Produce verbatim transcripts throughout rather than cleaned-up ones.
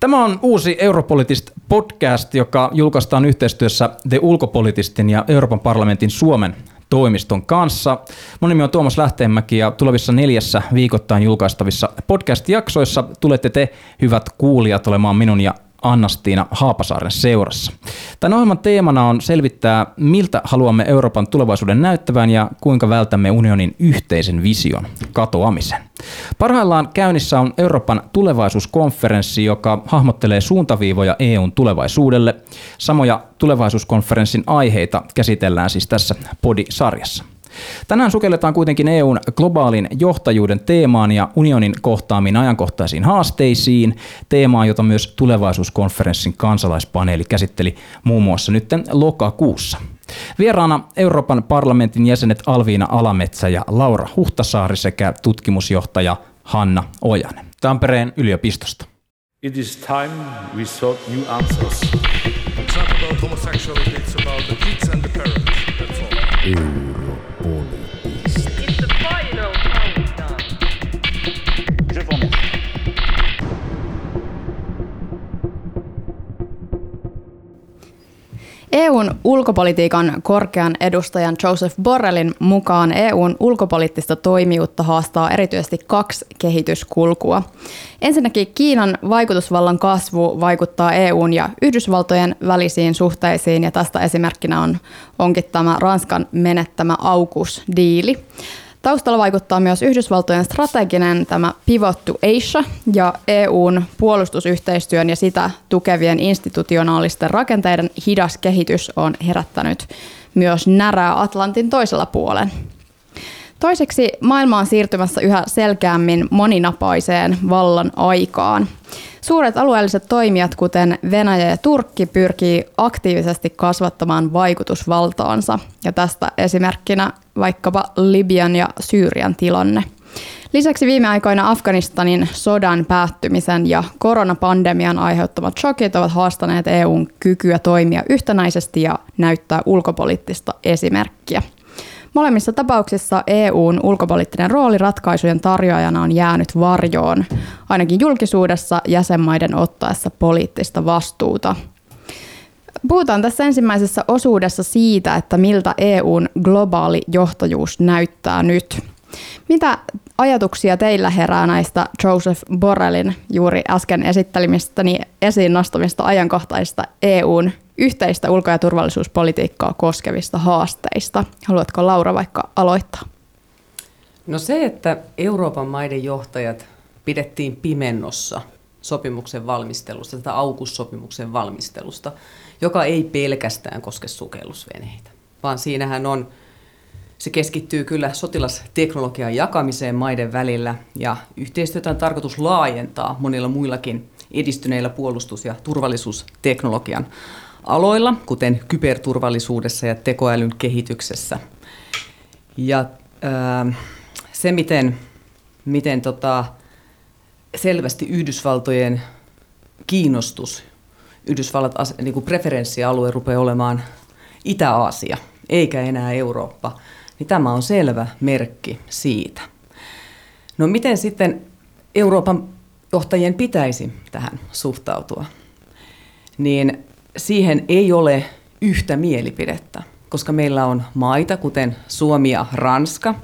Tämä on uusi Europolitist podcast, joka julkaistaan yhteistyössä The Ulkopolitistin ja Euroopan parlamentin Suomen toimiston kanssa. Mun nimi on Tuomas Lähteenmäki ja tulevissa neljässä viikoittain julkaistavissa podcast-jaksoissa tulette te, hyvät kuulijat, olemaan minun ja Annastiina Haapasaaren seurassa. Tämän ohjelman teemana on selvittää, miltä haluamme Euroopan tulevaisuuden näyttävän ja kuinka vältämme unionin yhteisen vision katoamisen. Parhaillaan käynnissä on Euroopan tulevaisuuskonferenssi, joka hahmottelee suuntaviivoja E U:n tulevaisuudelle. Samoja tulevaisuuskonferenssin aiheita käsitellään siis tässä Podi-sarjassa. Tänään sukelletaan kuitenkin E U:n globaalin johtajuuden teemaan ja unionin kohtaamiin ajankohtaisiin haasteisiin, teemaan, jota myös tulevaisuuskonferenssin kansalaispaneeli käsitteli muun muassa nyt lokakuussa. Vieraana Euroopan parlamentin jäsenet Alviina Alametsä ja Laura Huhtasaari sekä tutkimusjohtaja Hanna Ojanen Tampereen yliopistosta. It is time we sought new answers. It's not about homosexuality, it's about the kids and the parents. That's all. E U:n ulkopolitiikan korkean edustajan Joseph Borrellin mukaan E U:n ulkopoliittista toimijuutta haastaa erityisesti kaksi kehityskulkua. Ensinnäkin Kiinan vaikutusvallan kasvu vaikuttaa E U:n ja Yhdysvaltojen välisiin suhteisiin, ja tästä esimerkkinä on, onkin tämä Ranskan menettämä AUKUS-diili. Taustalla vaikuttaa myös Yhdysvaltojen strateginen tämä Pivot to Asia ja E U:n puolustusyhteistyön ja sitä tukevien institutionaalisten rakenteiden hidas kehitys on herättänyt myös närää Atlantin toisella puolen. Toiseksi maailma on siirtymässä yhä selkeämmin moninapaiseen vallan aikaan. Suuret alueelliset toimijat, kuten Venäjä ja Turkki, pyrkii aktiivisesti kasvattamaan vaikutusvaltaansa, ja tästä esimerkkinä vaikkapa Libyan ja Syyrian tilanne. Lisäksi viime aikoina Afganistanin sodan päättymisen ja koronapandemian aiheuttamat shokit ovat haastaneet E U:n kykyä toimia yhtenäisesti ja näyttää ulkopoliittista esimerkkiä. Molemmissa tapauksissa E U:n ulkopoliittinen rooli ratkaisujen tarjoajana on jäänyt varjoon, ainakin julkisuudessa jäsenmaiden ottaessa poliittista vastuuta. Puhutaan tässä ensimmäisessä osuudessa siitä, että miltä E U:n globaali johtajuus näyttää nyt. Mitä ajatuksia teillä herää näistä Joseph Borrellin juuri äsken esittelemistäni esiin nostamista ajankohtaisista E U:n yhteistä ulko- ja turvallisuuspolitiikkaa koskevista haasteista? Haluatko Laura vaikka aloittaa? No se, että Euroopan maiden johtajat pidettiin pimennossa sopimuksen valmistelusta, tätä AUKUS-sopimuksen valmistelusta, joka ei pelkästään koske sukellusveneitä, vaan siinähän on, se keskittyy kyllä sotilasteknologian jakamiseen maiden välillä, ja yhteistyötä on tarkoitus laajentaa monilla muillakin edistyneillä puolustus- ja turvallisuusteknologian aloilla, kuten kyberturvallisuudessa ja tekoälyn kehityksessä. Ja ää, se, miten, miten tota, selvästi Yhdysvaltojen kiinnostus, Yhdysvallat niin kuin preferenssialue rupeaa olemaan Itä-Aasia, eikä enää Eurooppa, niin tämä on selvä merkki siitä. No miten sitten Euroopan johtajien pitäisi tähän suhtautua? Niin siihen ei ole yhtä mielipidettä, koska meillä on maita, kuten Suomi ja Ranska,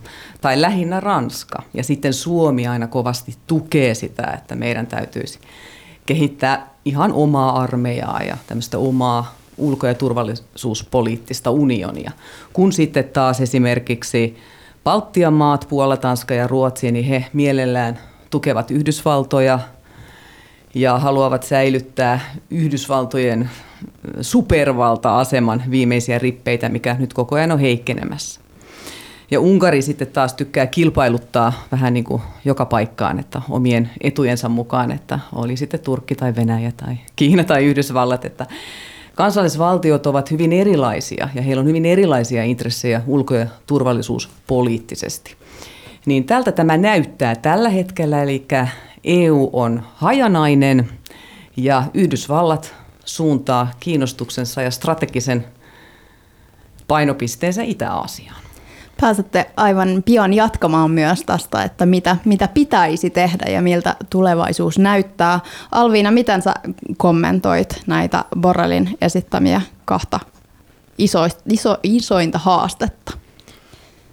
tai lähinnä Ranska, ja sitten Suomi aina kovasti tukee sitä, että meidän täytyisi kehittää ihan omaa armeijaa ja tämmöistä omaa ulko- ja turvallisuuspoliittista unionia. Kun sitten taas esimerkiksi Baltian maat, Puola, Tanska ja Ruotsi, niin he mielellään tukevat Yhdysvaltoja ja haluavat säilyttää Yhdysvaltojen supervalta-aseman viimeisiä rippeitä, mikä nyt koko ajan on heikkenemässä. Ja Unkari sitten taas tykkää kilpailuttaa vähän niin kuin joka paikkaan, että omien etujensa mukaan, että oli sitten Turkki tai Venäjä tai Kiina tai Yhdysvallat, että kansallisvaltiot ovat hyvin erilaisia ja heillä on hyvin erilaisia intressejä ulko- ja turvallisuuspoliittisesti. Niin tältä tämä näyttää tällä hetkellä, eli E U on hajanainen ja Yhdysvallat suuntaa kiinnostuksensa ja strategisen painopisteensä Itä-Aasiaan. pääsette aivan pian jatkamaan myös tästä, että mitä, mitä pitäisi tehdä ja miltä tulevaisuus näyttää. Alviina, miten sä kommentoit näitä Borrellin esittämiä kahta iso, iso, isointa haastetta?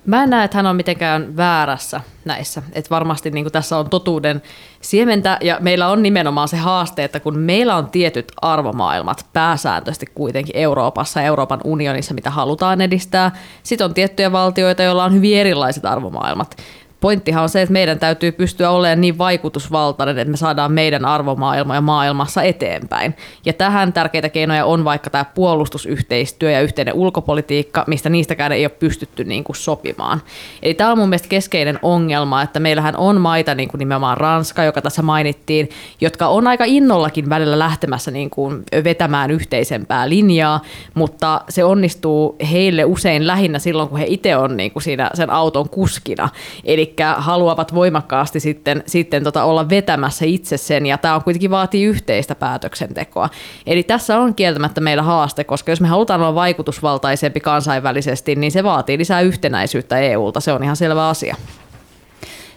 Mä en näe, että hän on mitenkään väärässä näissä. Että varmasti niin kuin tässä on totuuden siementä ja meillä on nimenomaan se haaste, että kun meillä on tietyt arvomaailmat pääsääntöisesti kuitenkin Euroopassa ja Euroopan unionissa, mitä halutaan edistää, sitten on tiettyjä valtioita, joilla on hyvin erilaiset arvomaailmat. Pointtihan on se, että meidän täytyy pystyä olemaan niin vaikutusvaltainen, että me saadaan meidän arvomaailmoja maailmassa eteenpäin. Ja tähän tärkeitä keinoja on vaikka tämä puolustusyhteistyö ja yhteinen ulkopolitiikka, mistä niistäkään ei ole pystytty niin kuin sopimaan. Eli tämä on mun mielestä keskeinen ongelma, että meillähän on maita, niin kuin nimenomaan Ranska, joka tässä mainittiin, jotka on aika innollakin välillä lähtemässä niin kuin vetämään yhteisempää linjaa, mutta se onnistuu heille usein lähinnä silloin, kun he itse on niin kuin siinä sen auton kuskina. Eli haluavat voimakkaasti sitten, sitten tota olla vetämässä itse sen, ja tämä on kuitenkin vaatii yhteistä päätöksentekoa. Eli tässä on kieltämättä meillä haaste, koska jos me halutaan olla vaikutusvaltaisempi kansainvälisesti, niin se vaatii lisää yhtenäisyyttä E U:lta, se on ihan selvä asia.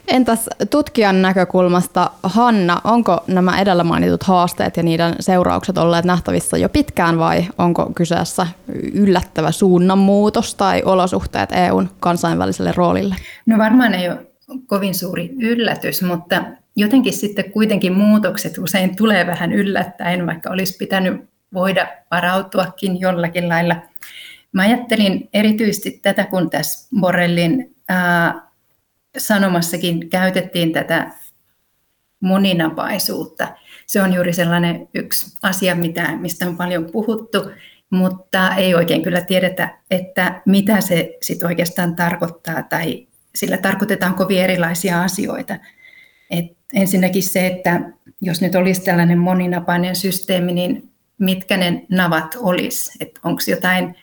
Entäs tutkijan näkökulmasta, Hanna, onko nämä edellä mainitut haasteet ja niiden seuraukset olleet nähtävissä jo pitkään, vai onko kyseessä yllättävä suunnanmuutos tai olosuhteet E U:n kansainväliselle roolille? No varmaan ei ole kovin suuri yllätys, mutta jotenkin sitten kuitenkin muutokset usein tulee vähän yllättäen, vaikka olisi pitänyt voida varautuakin jollakin lailla. Mä ajattelin erityisesti tätä, kun tässä Borrellin Äh, sanomassakin käytettiin tätä moninapaisuutta. Se on juuri sellainen yksi asia, mitä, mistä on paljon puhuttu, mutta ei oikein kyllä tiedetä, että mitä se sit oikeastaan tarkoittaa, tai sillä tarkoitetaan kovin erilaisia asioita. Et ensinnäkin se, että jos nyt olisi tällainen moninapainen systeemi, niin mitkä ne navat olisi? Onko jotain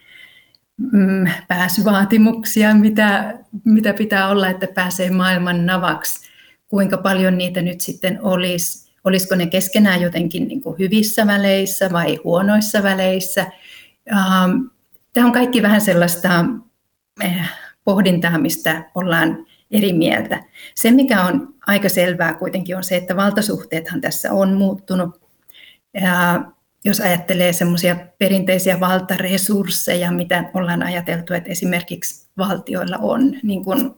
pääsyvaatimuksia, mitä, mitä pitää olla, että pääsee maailman navaksi, kuinka paljon niitä nyt sitten olisi, olisiko ne keskenään jotenkin niin kuin hyvissä väleissä vai huonoissa väleissä. Tämä on kaikki vähän sellaista pohdintaa, mistä ollaan eri mieltä. Se, mikä on aika selvää kuitenkin, on se, että valtasuhteethan tässä on muuttunut. Ja jos ajattelee semmoisia perinteisiä valtaresursseja, mitä ollaan ajateltu, että esimerkiksi valtioilla on, niin kuin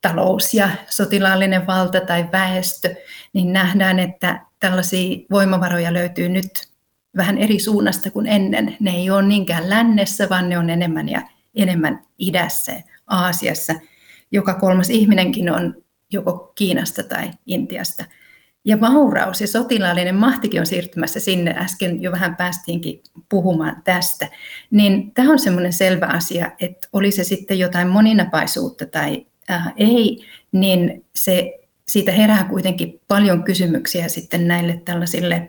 talous ja sotilaallinen valta tai väestö, niin nähdään, että tällaisia voimavaroja löytyy nyt vähän eri suunnasta kuin ennen. Ne ei ole niinkään lännessä, vaan ne on enemmän ja enemmän idässä, Aasiassa. Joka kolmas ihminenkin on joko Kiinasta tai Intiasta. Ja vauraus ja sotilaallinen mahtikin on siirtymässä sinne, äsken jo vähän päästiinkin puhumaan tästä. Niin tämä on semmoinen selvä asia, että oli se sitten jotain moninapaisuutta tai äh, ei, niin se, siitä herää kuitenkin paljon kysymyksiä sitten näille tällaisille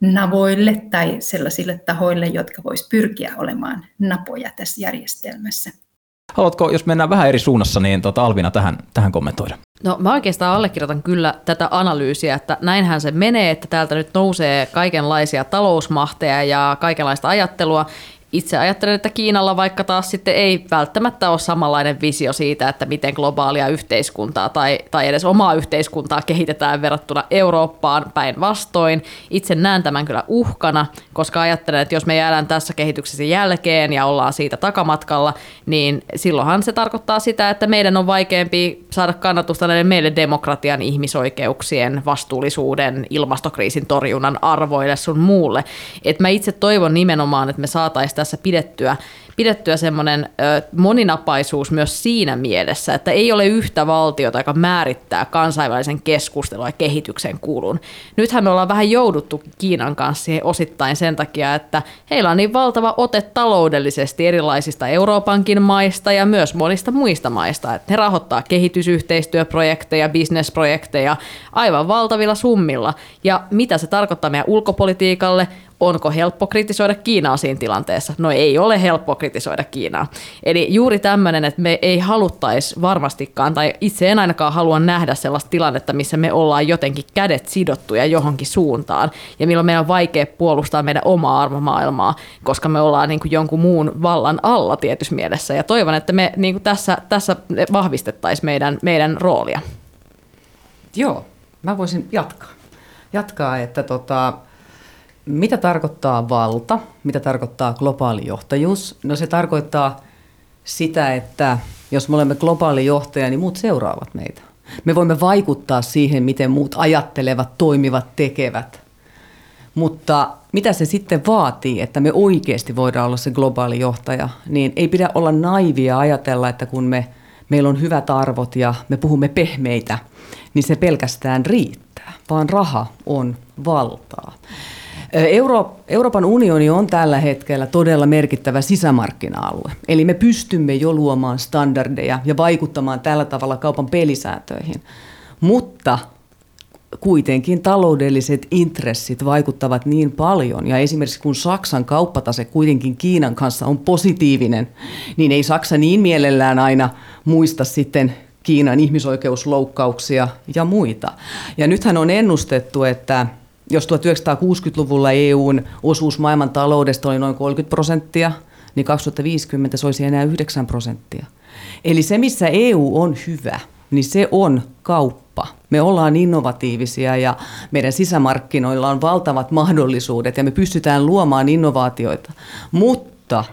navoille tai sellaisille tahoille, jotka vois pyrkiä olemaan napoja tässä järjestelmässä. Haluatko, jos mennään vähän eri suunnassa, niin tuota, Alviina tähän, tähän kommentoida? No mä oikeastaan allekirjoitan kyllä tätä analyysiä, että näinhän se menee, että täältä nyt nousee kaikenlaisia talousmahteja ja kaikenlaista ajattelua. Itse ajattelen, että Kiinalla vaikka taas sitten ei välttämättä ole samanlainen visio siitä, että miten globaalia yhteiskuntaa tai, tai edes omaa yhteiskuntaa kehitetään verrattuna Eurooppaan päinvastoin. Itse näen tämän kyllä uhkana, koska ajattelen, että jos me jäädään tässä kehityksessä jälkeen ja ollaan siitä takamatkalla, niin silloinhan se tarkoittaa sitä, että meidän on vaikeampi saada kannatusta näille meille demokratian, ihmisoikeuksien, vastuullisuuden, ilmastokriisin torjunnan arvoille sun muulle. Et mä itse toivon nimenomaan, että me saataisiin tässä pidettyä, pidettyä semmoinen moninapaisuus myös siinä mielessä, että ei ole yhtä valtiota, joka määrittää kansainvälisen keskustelun ja kehityksen kulun. Nythän me ollaan vähän jouduttu Kiinan kanssa siihen osittain sen takia, että heillä on niin valtava ote taloudellisesti erilaisista Euroopankin maista ja myös monista muista maista. Että he rahoittaa kehitysyhteistyöprojekteja, bisnesprojekteja aivan valtavilla summilla. Ja mitä se tarkoittaa meidän ulkopolitiikalle? onko helppo kritisoida Kiinaa siinä tilanteessa? No ei ole helppo kritisoida Kiinaa. Eli juuri tämmöinen, että me ei haluttaisi varmastikaan, tai itse en ainakaan halua nähdä sellaista tilannetta, missä me ollaan jotenkin kädet sidottuja johonkin suuntaan, ja milloin meidän on vaikea puolustaa meidän omaa arvomaailmaa, koska me ollaan niin kuin jonkun muun vallan alla tietyssä mielessä, ja toivon, että me niin kuin tässä, tässä vahvistettaisiin meidän, meidän roolia. Joo, mä voisin jatkaa. Jatkaa, että tota, mitä tarkoittaa valta, mitä tarkoittaa globaali johtajuus? No se tarkoittaa sitä, että jos me olemme globaali johtaja, niin muut seuraavat meitä. Me voimme vaikuttaa siihen, miten muut ajattelevat, toimivat, tekevät. Mutta mitä se sitten vaatii, että me oikeasti voidaan olla se globaali johtaja, niin ei pidä olla naivia ajatella, että kun me, meillä on hyvät arvot ja me puhumme pehmeitä, niin se pelkästään riittää, vaan raha on valtaa. Euro, Euroopan unioni on tällä hetkellä todella merkittävä sisämarkkina-alue, eli me pystymme jo luomaan standardeja ja vaikuttamaan tällä tavalla kaupan pelisääntöihin, mutta kuitenkin taloudelliset intressit vaikuttavat niin paljon, ja esimerkiksi kun Saksan kauppatase kuitenkin Kiinan kanssa on positiivinen, niin ei Saksa niin mielellään aina muista sitten Kiinan ihmisoikeusloukkauksia ja muita. Ja nythän on ennustettu, että jos tuhatyhdeksänsataakuusikymmentäluvulla E U:n osuus maailman taloudesta oli noin kolmekymmentä prosenttia, niin kaksituhattaviisikymmentä se olisi enää yhdeksän prosenttia. Eli se, missä E U on hyvä, niin se on kauppa. Me ollaan innovatiivisia ja meidän sisämarkkinoilla on valtavat mahdollisuudet ja me pystytään luomaan innovaatioita, mutta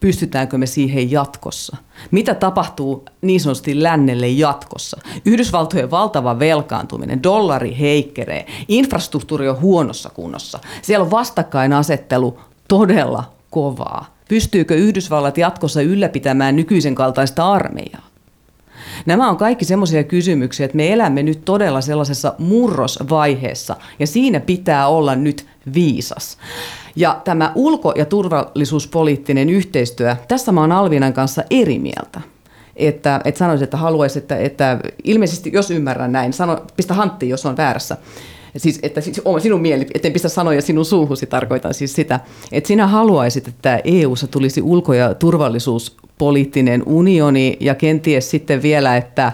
pystytäänkö me siihen jatkossa? Mitä tapahtuu niin sanotusti lännelle jatkossa? Yhdysvaltojen valtava velkaantuminen, dollari heikkenee, infrastruktuuri on huonossa kunnossa. Siellä on vastakkainasettelu todella kovaa. Pystyykö Yhdysvallat jatkossa ylläpitämään nykyisen kaltaista armeijaa? Nämä on kaikki semmoisia kysymyksiä, että me elämme nyt todella sellaisessa murrosvaiheessa ja siinä pitää olla nyt viisas. Ja tämä ulko- ja turvallisuuspoliittinen yhteistyö, tässä mä oon Alviinan kanssa eri mieltä. Että, että sanoisin, että haluaisi, että, että ilmeisesti jos ymmärrän näin, sano, pistä hanttiin, jos on väärässä. Siis, että sinun mieli, etten pistä sanoja sinun suuhusi, tarkoitan siis sitä, että sinä haluaisit, että E U:ssa tulisi ulko- ja turvallisuuspoliittinen unioni ja kenties sitten vielä, että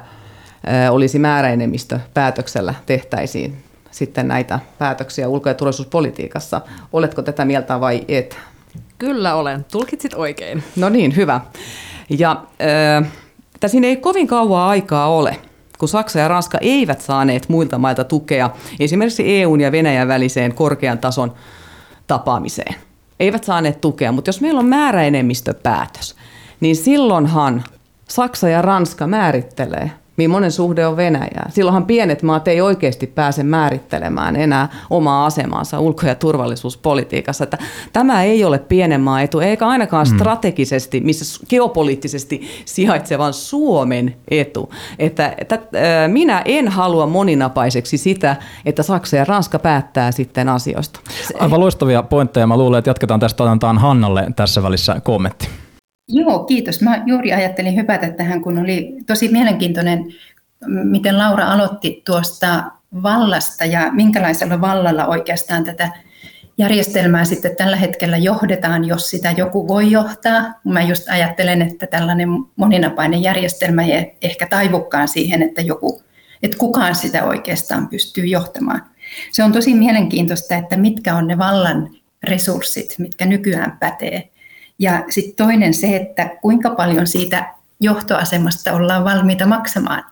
olisi määräenemmistö päätöksellä tehtäisiin sitten näitä päätöksiä ulko- ja turvallisuuspolitiikassa. Oletko tätä mieltä vai et? Kyllä olen. Tulkitsit oikein. No niin, hyvä. Ja äh, siinä ei kovin kauaa aikaa ole, kun Saksa ja Ranska eivät saaneet muilta mailta tukea esimerkiksi E U:n ja Venäjän väliseen korkean tason tapaamiseen. Eivät saaneet tukea, mutta jos meillä on määräenemmistöpäätös, niin silloinhan Saksa ja Ranska määrittelee, millainen suhde on Venäjää. Silloinhan pienet maat ei oikeasti pääse määrittelemään enää omaa asemaansa ulko- ja turvallisuuspolitiikassa. Että tämä ei ole pienen maan etu, eikä ainakaan mm. strategisesti, missä geopoliittisesti sijaitsevan Suomen etu. Että, että, minä en halua moninapaiseksi sitä, että Saksa ja Ranska päättää sitten asioista. Aivan loistavia pointteja. Mä luulen, että jatketaan tästä, otetaan Hannalle tässä välissä kommentti. Joo, kiitos. Mä juuri ajattelin hypätä tähän, kun oli tosi mielenkiintoinen, miten Laura aloitti tuosta vallasta ja minkälaisella vallalla oikeastaan tätä järjestelmää sitten tällä hetkellä johdetaan, jos sitä joku voi johtaa. Mä just ajattelen, että tällainen moninapainen järjestelmä ei ehkä taivukaan siihen, että, joku, että kukaan sitä oikeastaan pystyy johtamaan. Se on tosi mielenkiintoista, että mitkä on ne vallan resurssit, mitkä nykyään pätee. Ja sitten toinen se, että kuinka paljon siitä johtoasemasta ollaan valmiita maksamaan.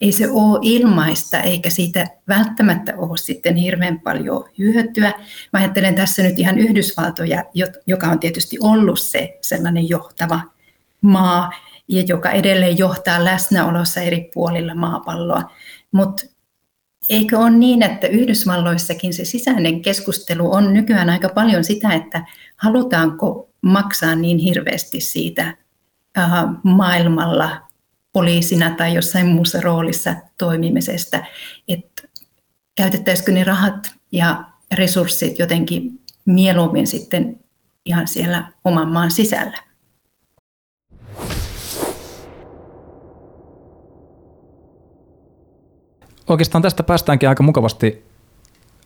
Ei se ole ilmaista, eikä siitä välttämättä ole sitten hirveän paljon hyötyä. Mä ajattelen tässä nyt ihan Yhdysvaltoja, joka on tietysti ollut se sellainen johtava maa, ja joka edelleen johtaa läsnäolossa eri puolilla maapalloa. Mutta eikö ole niin, että Yhdysvalloissakin se sisäinen keskustelu on nykyään aika paljon sitä, että halutaanko maksaa niin hirveästi siitä äh, maailmalla poliisina tai jossain muussa roolissa toimimisesta, että käytettäisikö ne rahat ja resurssit jotenkin mieluummin sitten ihan siellä oman maan sisällä. Oikeastaan tästä päästäänkin aika mukavasti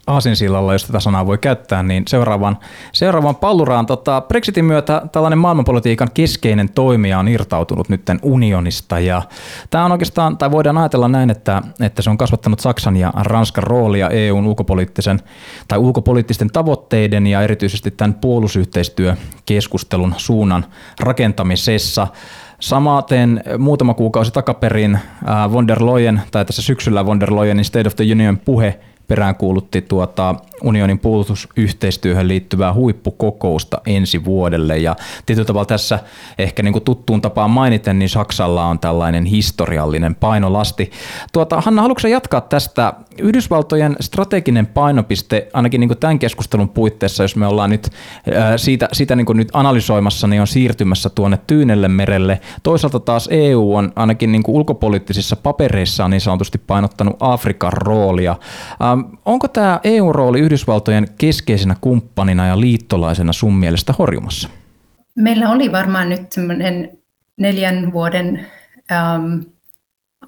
aasinsillalla, jos tätä sanaa voi käyttää, niin seuraavaan, seuraavaan palluraan. Tota, Brexitin myötä tällainen maailmanpolitiikan keskeinen toimija on irtautunut nytten unionista, ja tämä on oikeastaan, tai voidaan ajatella näin, että, että se on kasvattanut Saksan ja Ranskan roolia E U:n ulkopoliittisen tai ulkopoliittisten tavoitteiden ja erityisesti tämän puolustusyhteistyökeskustelun suunnan rakentamisessa. Samaten muutama kuukausi takaperin Von der Leyen, tai tässä syksyllä Von der Leyenin State of the Union puhe peräänkuulutti tuota unionin puolustusyhteistyöhön liittyvää huippukokousta ensi vuodelle, ja tietyllä tavalla tässä ehkä niin kuin tuttuun tapaan mainiten, niin Saksalla on tällainen historiallinen painolasti. Tuota, Hanna, haluatko jatkaa tästä? Yhdysvaltojen strateginen painopiste, ainakin niin kuin tämän keskustelun puitteissa, jos me ollaan nyt ää, siitä, sitä niin kuin nyt analysoimassa, niin on siirtymässä tuonne Tyynelle merelle. Toisaalta taas E U on ainakin niin kuin ulkopoliittisissa papereissaan niin sanotusti painottanut Afrikan roolia. Ää, onko tämä E U-rooli Yhdysvaltojen keskeisenä kumppanina ja liittolaisena sun mielestä horjumassa? Meillä oli varmaan nyt semmoinen neljän vuoden ähm,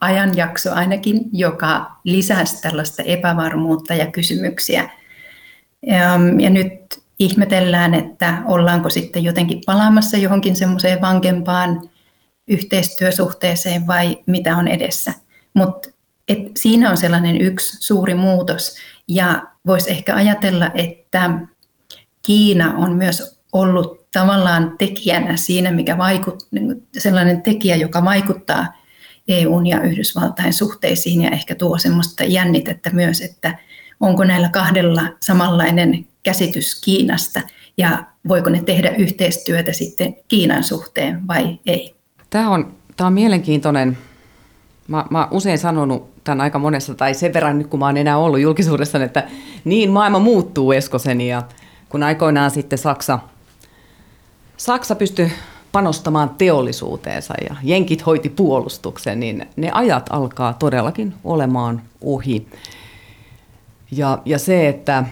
ajanjakso ainakin, joka lisäsi tällaista epävarmuutta ja kysymyksiä. Ähm, ja nyt ihmetellään, että ollaanko sitten jotenkin palaamassa johonkin semmoiseen vankempaan yhteistyösuhteeseen vai mitä on edessä. Mut et siinä on sellainen yksi suuri muutos. Ja voisi ehkä ajatella, että Kiina on myös ollut tavallaan tekijänä siinä, mikä vaikut, sellainen tekijä, joka vaikuttaa E U:n ja Yhdysvaltain suhteisiin ja ehkä tuo semmoista jännitettä myös, että onko näillä kahdella samanlainen käsitys Kiinasta ja voiko ne tehdä yhteistyötä sitten Kiinan suhteen vai ei. Tämä on, tämä on mielenkiintoinen. Mä, mä usein sanonut tämän aika monessa, tai sen verran nyt kun mä oon enää ollut julkisuudessa, että niin maailma muuttuu eskoseni, ja kun aikoinaan sitten Saksa, Saksa pystyi panostamaan teollisuuteensa ja jenkit hoiti puolustuksen, niin ne ajat alkaa todellakin olemaan ohi. Ja, ja se, että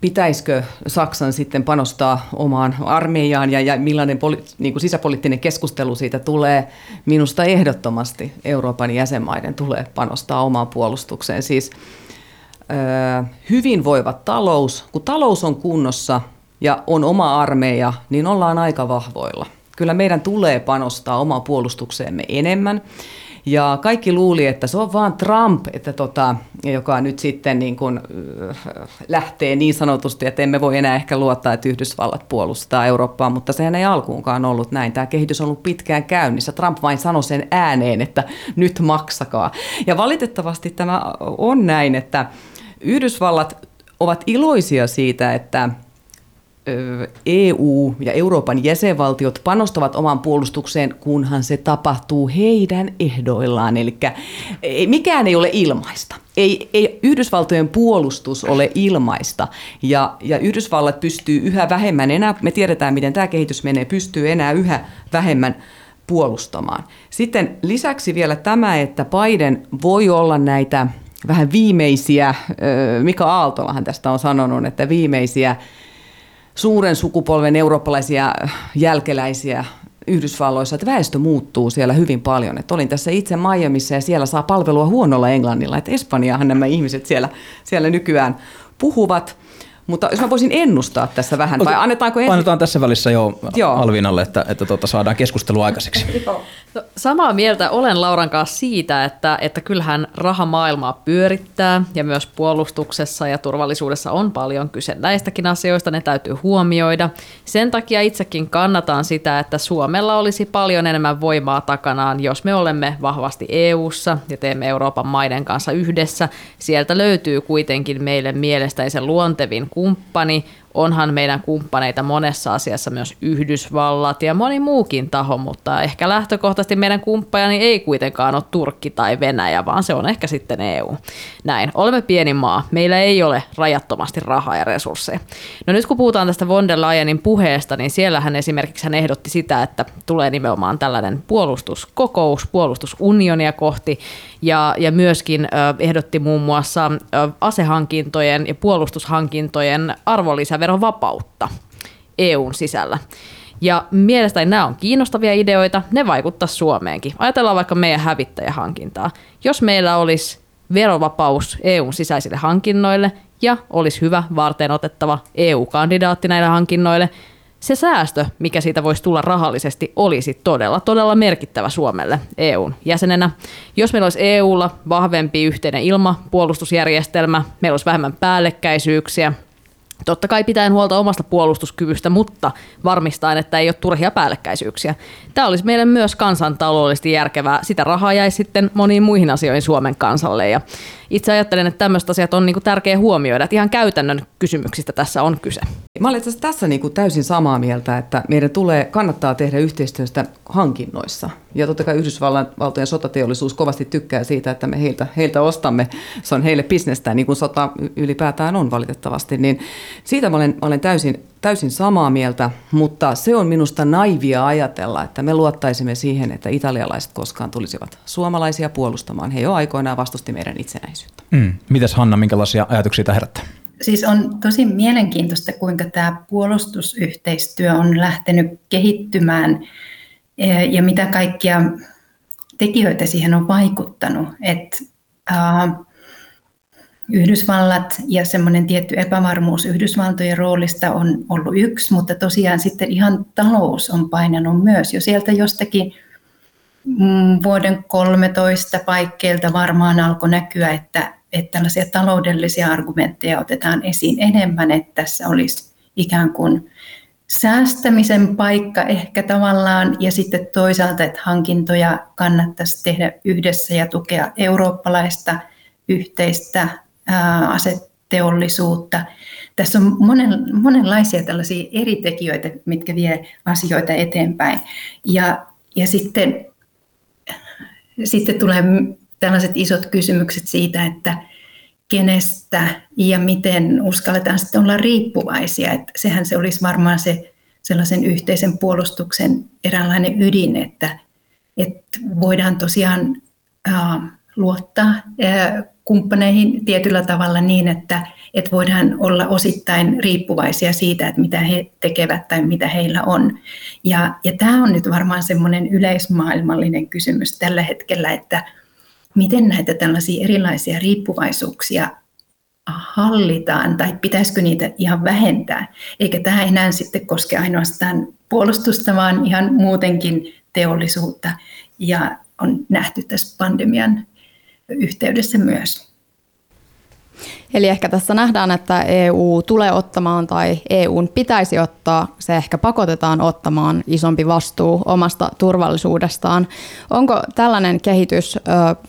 pitäisikö Saksan sitten panostaa omaan armeijaan ja, ja millainen poli, niin kuin sisäpoliittinen keskustelu siitä tulee, minusta ehdottomasti Euroopan jäsenmaiden tulee panostaa omaan puolustukseen. Siis ö, hyvinvoiva talous, kun talous on kunnossa ja on oma armeija, niin ollaan aika vahvoilla. Kyllä meidän tulee panostaa omaan puolustukseemme enemmän. Ja kaikki luuli, että se on vaan Trump, että tota, joka nyt sitten niin kuin lähtee niin sanotusti, että emme voi enää ehkä luottaa, että Yhdysvallat puolustaa Eurooppaa, mutta sehän ei alkuunkaan ollut näin. Tämä kehitys on ollut pitkään käynnissä. Trump vain sanoi sen ääneen, että nyt maksakaa. Ja valitettavasti tämä on näin, että Yhdysvallat ovat iloisia siitä, että E U ja Euroopan jäsenvaltiot panostavat omaan puolustukseen, kunhan se tapahtuu heidän ehdoillaan. Eli mikään ei ole ilmaista. Ei, ei Yhdysvaltojen puolustus ole ilmaista. Ja, ja Yhdysvallat pystyy yhä vähemmän enää, me tiedetään miten tämä kehitys menee, pystyy enää yhä vähemmän puolustamaan. Sitten lisäksi vielä tämä, että Biden voi olla näitä vähän viimeisiä, Mika Aaltolahan tästä on sanonut, että viimeisiä suuren sukupolven eurooppalaisia jälkeläisiä Yhdysvalloissa, että väestö muuttuu siellä hyvin paljon. Että olin tässä itse Miamiissa ja siellä saa palvelua huonolla englannilla. Että espanjaahan nämä ihmiset siellä, siellä nykyään puhuvat. Mutta jos mä voisin ennustaa tässä vähän, vai annetaanko ensin? Annetaan tässä välissä jo joo. Alviinalle, että, että tuota, saadaan keskustelua aikaiseksi. No, samaa mieltä olen Lauran kanssa siitä, että, että kyllähän raha maailmaa pyörittää ja myös puolustuksessa ja turvallisuudessa on paljon kyse näistäkin asioista, ne täytyy huomioida. Sen takia itsekin kannataan sitä, että Suomella olisi paljon enemmän voimaa takanaan, jos me olemme vahvasti E U:ssa ja teemme Euroopan maiden kanssa yhdessä. Sieltä löytyy kuitenkin meille mielestäni se luontevin kumppani. Onhan meidän kumppaneita monessa asiassa myös Yhdysvallat ja moni muukin taho, mutta ehkä lähtökohtaisesti meidän kumppani ei kuitenkaan ole Turkki tai Venäjä, vaan se on ehkä sitten E U. Näin, olemme pieni maa. Meillä ei ole rajattomasti rahaa ja resursseja. No nyt kun puhutaan tästä von der Leyenin puheesta, niin siellähän esimerkiksi hän ehdotti sitä, että tulee nimenomaan tällainen puolustuskokous, puolustusunionia kohti, ja, ja myöskin äh, ehdotti muun muassa äh, asehankintojen ja puolustushankintojen arvonlisä verovapautta E U:n sisällä. Ja mielestäni nämä on kiinnostavia ideoita, ne vaikuttaa Suomeenkin. Ajatellaan vaikka meidän hävittäjähankintaa. Jos meillä olisi verovapaus E U:n sisäisille hankinnoille ja olisi hyvä varteen otettava E U-kandidaatti näille hankinnoille, se säästö, mikä siitä voisi tulla rahallisesti, olisi todella, todella merkittävä Suomelle E U:n jäsenenä. Jos meillä olisi E U:lla vahvempi yhteinen ilmapuolustusjärjestelmä, meillä olisi vähemmän päällekkäisyyksiä, totta kai pitäen huolta omasta puolustuskyvystä, mutta varmistaen, että ei ole turhia päällekkäisyyksiä. Tämä olisi meille myös kansantaloudellisesti järkevää. Sitä rahaa jäisi sitten moniin muihin asioihin Suomen kansalle. Ja itse ajattelen, että tämmöiset asiat on niinku tärkeä huomioida. Että ihan käytännön kysymyksistä tässä on kyse. Mä olen itse asiassa tässä niinku täysin samaa mieltä, että meidän tulee kannattaa tehdä yhteistyöstä hankinnoissa. Ja totta kai Yhdysvaltojen sotateollisuus kovasti tykkää siitä, että me heiltä, heiltä ostamme. Se on heille bisnestä, niin kuin sota ylipäätään on valitettavasti. Niin siitä mä olen, mä olen täysin, täysin samaa mieltä, mutta se on minusta naivia ajatella, että me luottaisimme siihen, että italialaiset koskaan tulisivat suomalaisia puolustamaan. He jo aikoinaan vastusti meidän itsenäisyyttä. Mm. Mitäs Hanna, minkälaisia ajatuksia tämä herättää? Siis on tosi mielenkiintoista, kuinka tämä puolustusyhteistyö on lähtenyt kehittymään ja mitä kaikkia tekijöitä siihen on vaikuttanut. Et, äh, Yhdysvallat ja semmoinen tietty epävarmuus Yhdysvaltojen roolista on ollut yksi, mutta tosiaan sitten ihan talous on painanut myös jo sieltä jostakin mm, vuoden kolmetoista paikkeilta varmaan alkoi näkyä, että, että tällaisia taloudellisia argumentteja otetaan esiin enemmän, että tässä olisi ikään kuin säästämisen paikka ehkä tavallaan ja sitten toisaalta, että hankintoja kannattaisi tehdä yhdessä ja tukea eurooppalaista yhteistä ää, aseteollisuutta. Tässä on monen, monenlaisia tällaisia eri tekijöitä, mitkä vie asioita eteenpäin. Ja, ja sitten, sitten tulee tällaiset isot kysymykset siitä, että kenestä ja miten uskalletaan sitten olla riippuvaisia. Että sehän se olisi varmaan se sellaisen yhteisen puolustuksen eräänlainen ydin, että, että voidaan tosiaan ää, luottaa ää, kumppaneihin tietyllä tavalla niin, että, että voidaan olla osittain riippuvaisia siitä, että mitä he tekevät tai mitä heillä on. Ja, ja tämä on nyt varmaan semmoinen yleismaailmallinen kysymys tällä hetkellä, että miten näitä tällaisia erilaisia riippuvaisuuksia hallitaan tai pitäisikö niitä ihan vähentää. Eikä tämä enää sitten koske ainoastaan puolustusta, vaan ihan muutenkin teollisuutta ja on nähty tässä pandemian yhteydessä myös. Eli ehkä tässä nähdään, että E U tulee ottamaan tai E U:n pitäisi ottaa, se ehkä pakotetaan ottamaan isompi vastuu omasta turvallisuudestaan. Onko tällainen kehitys ö,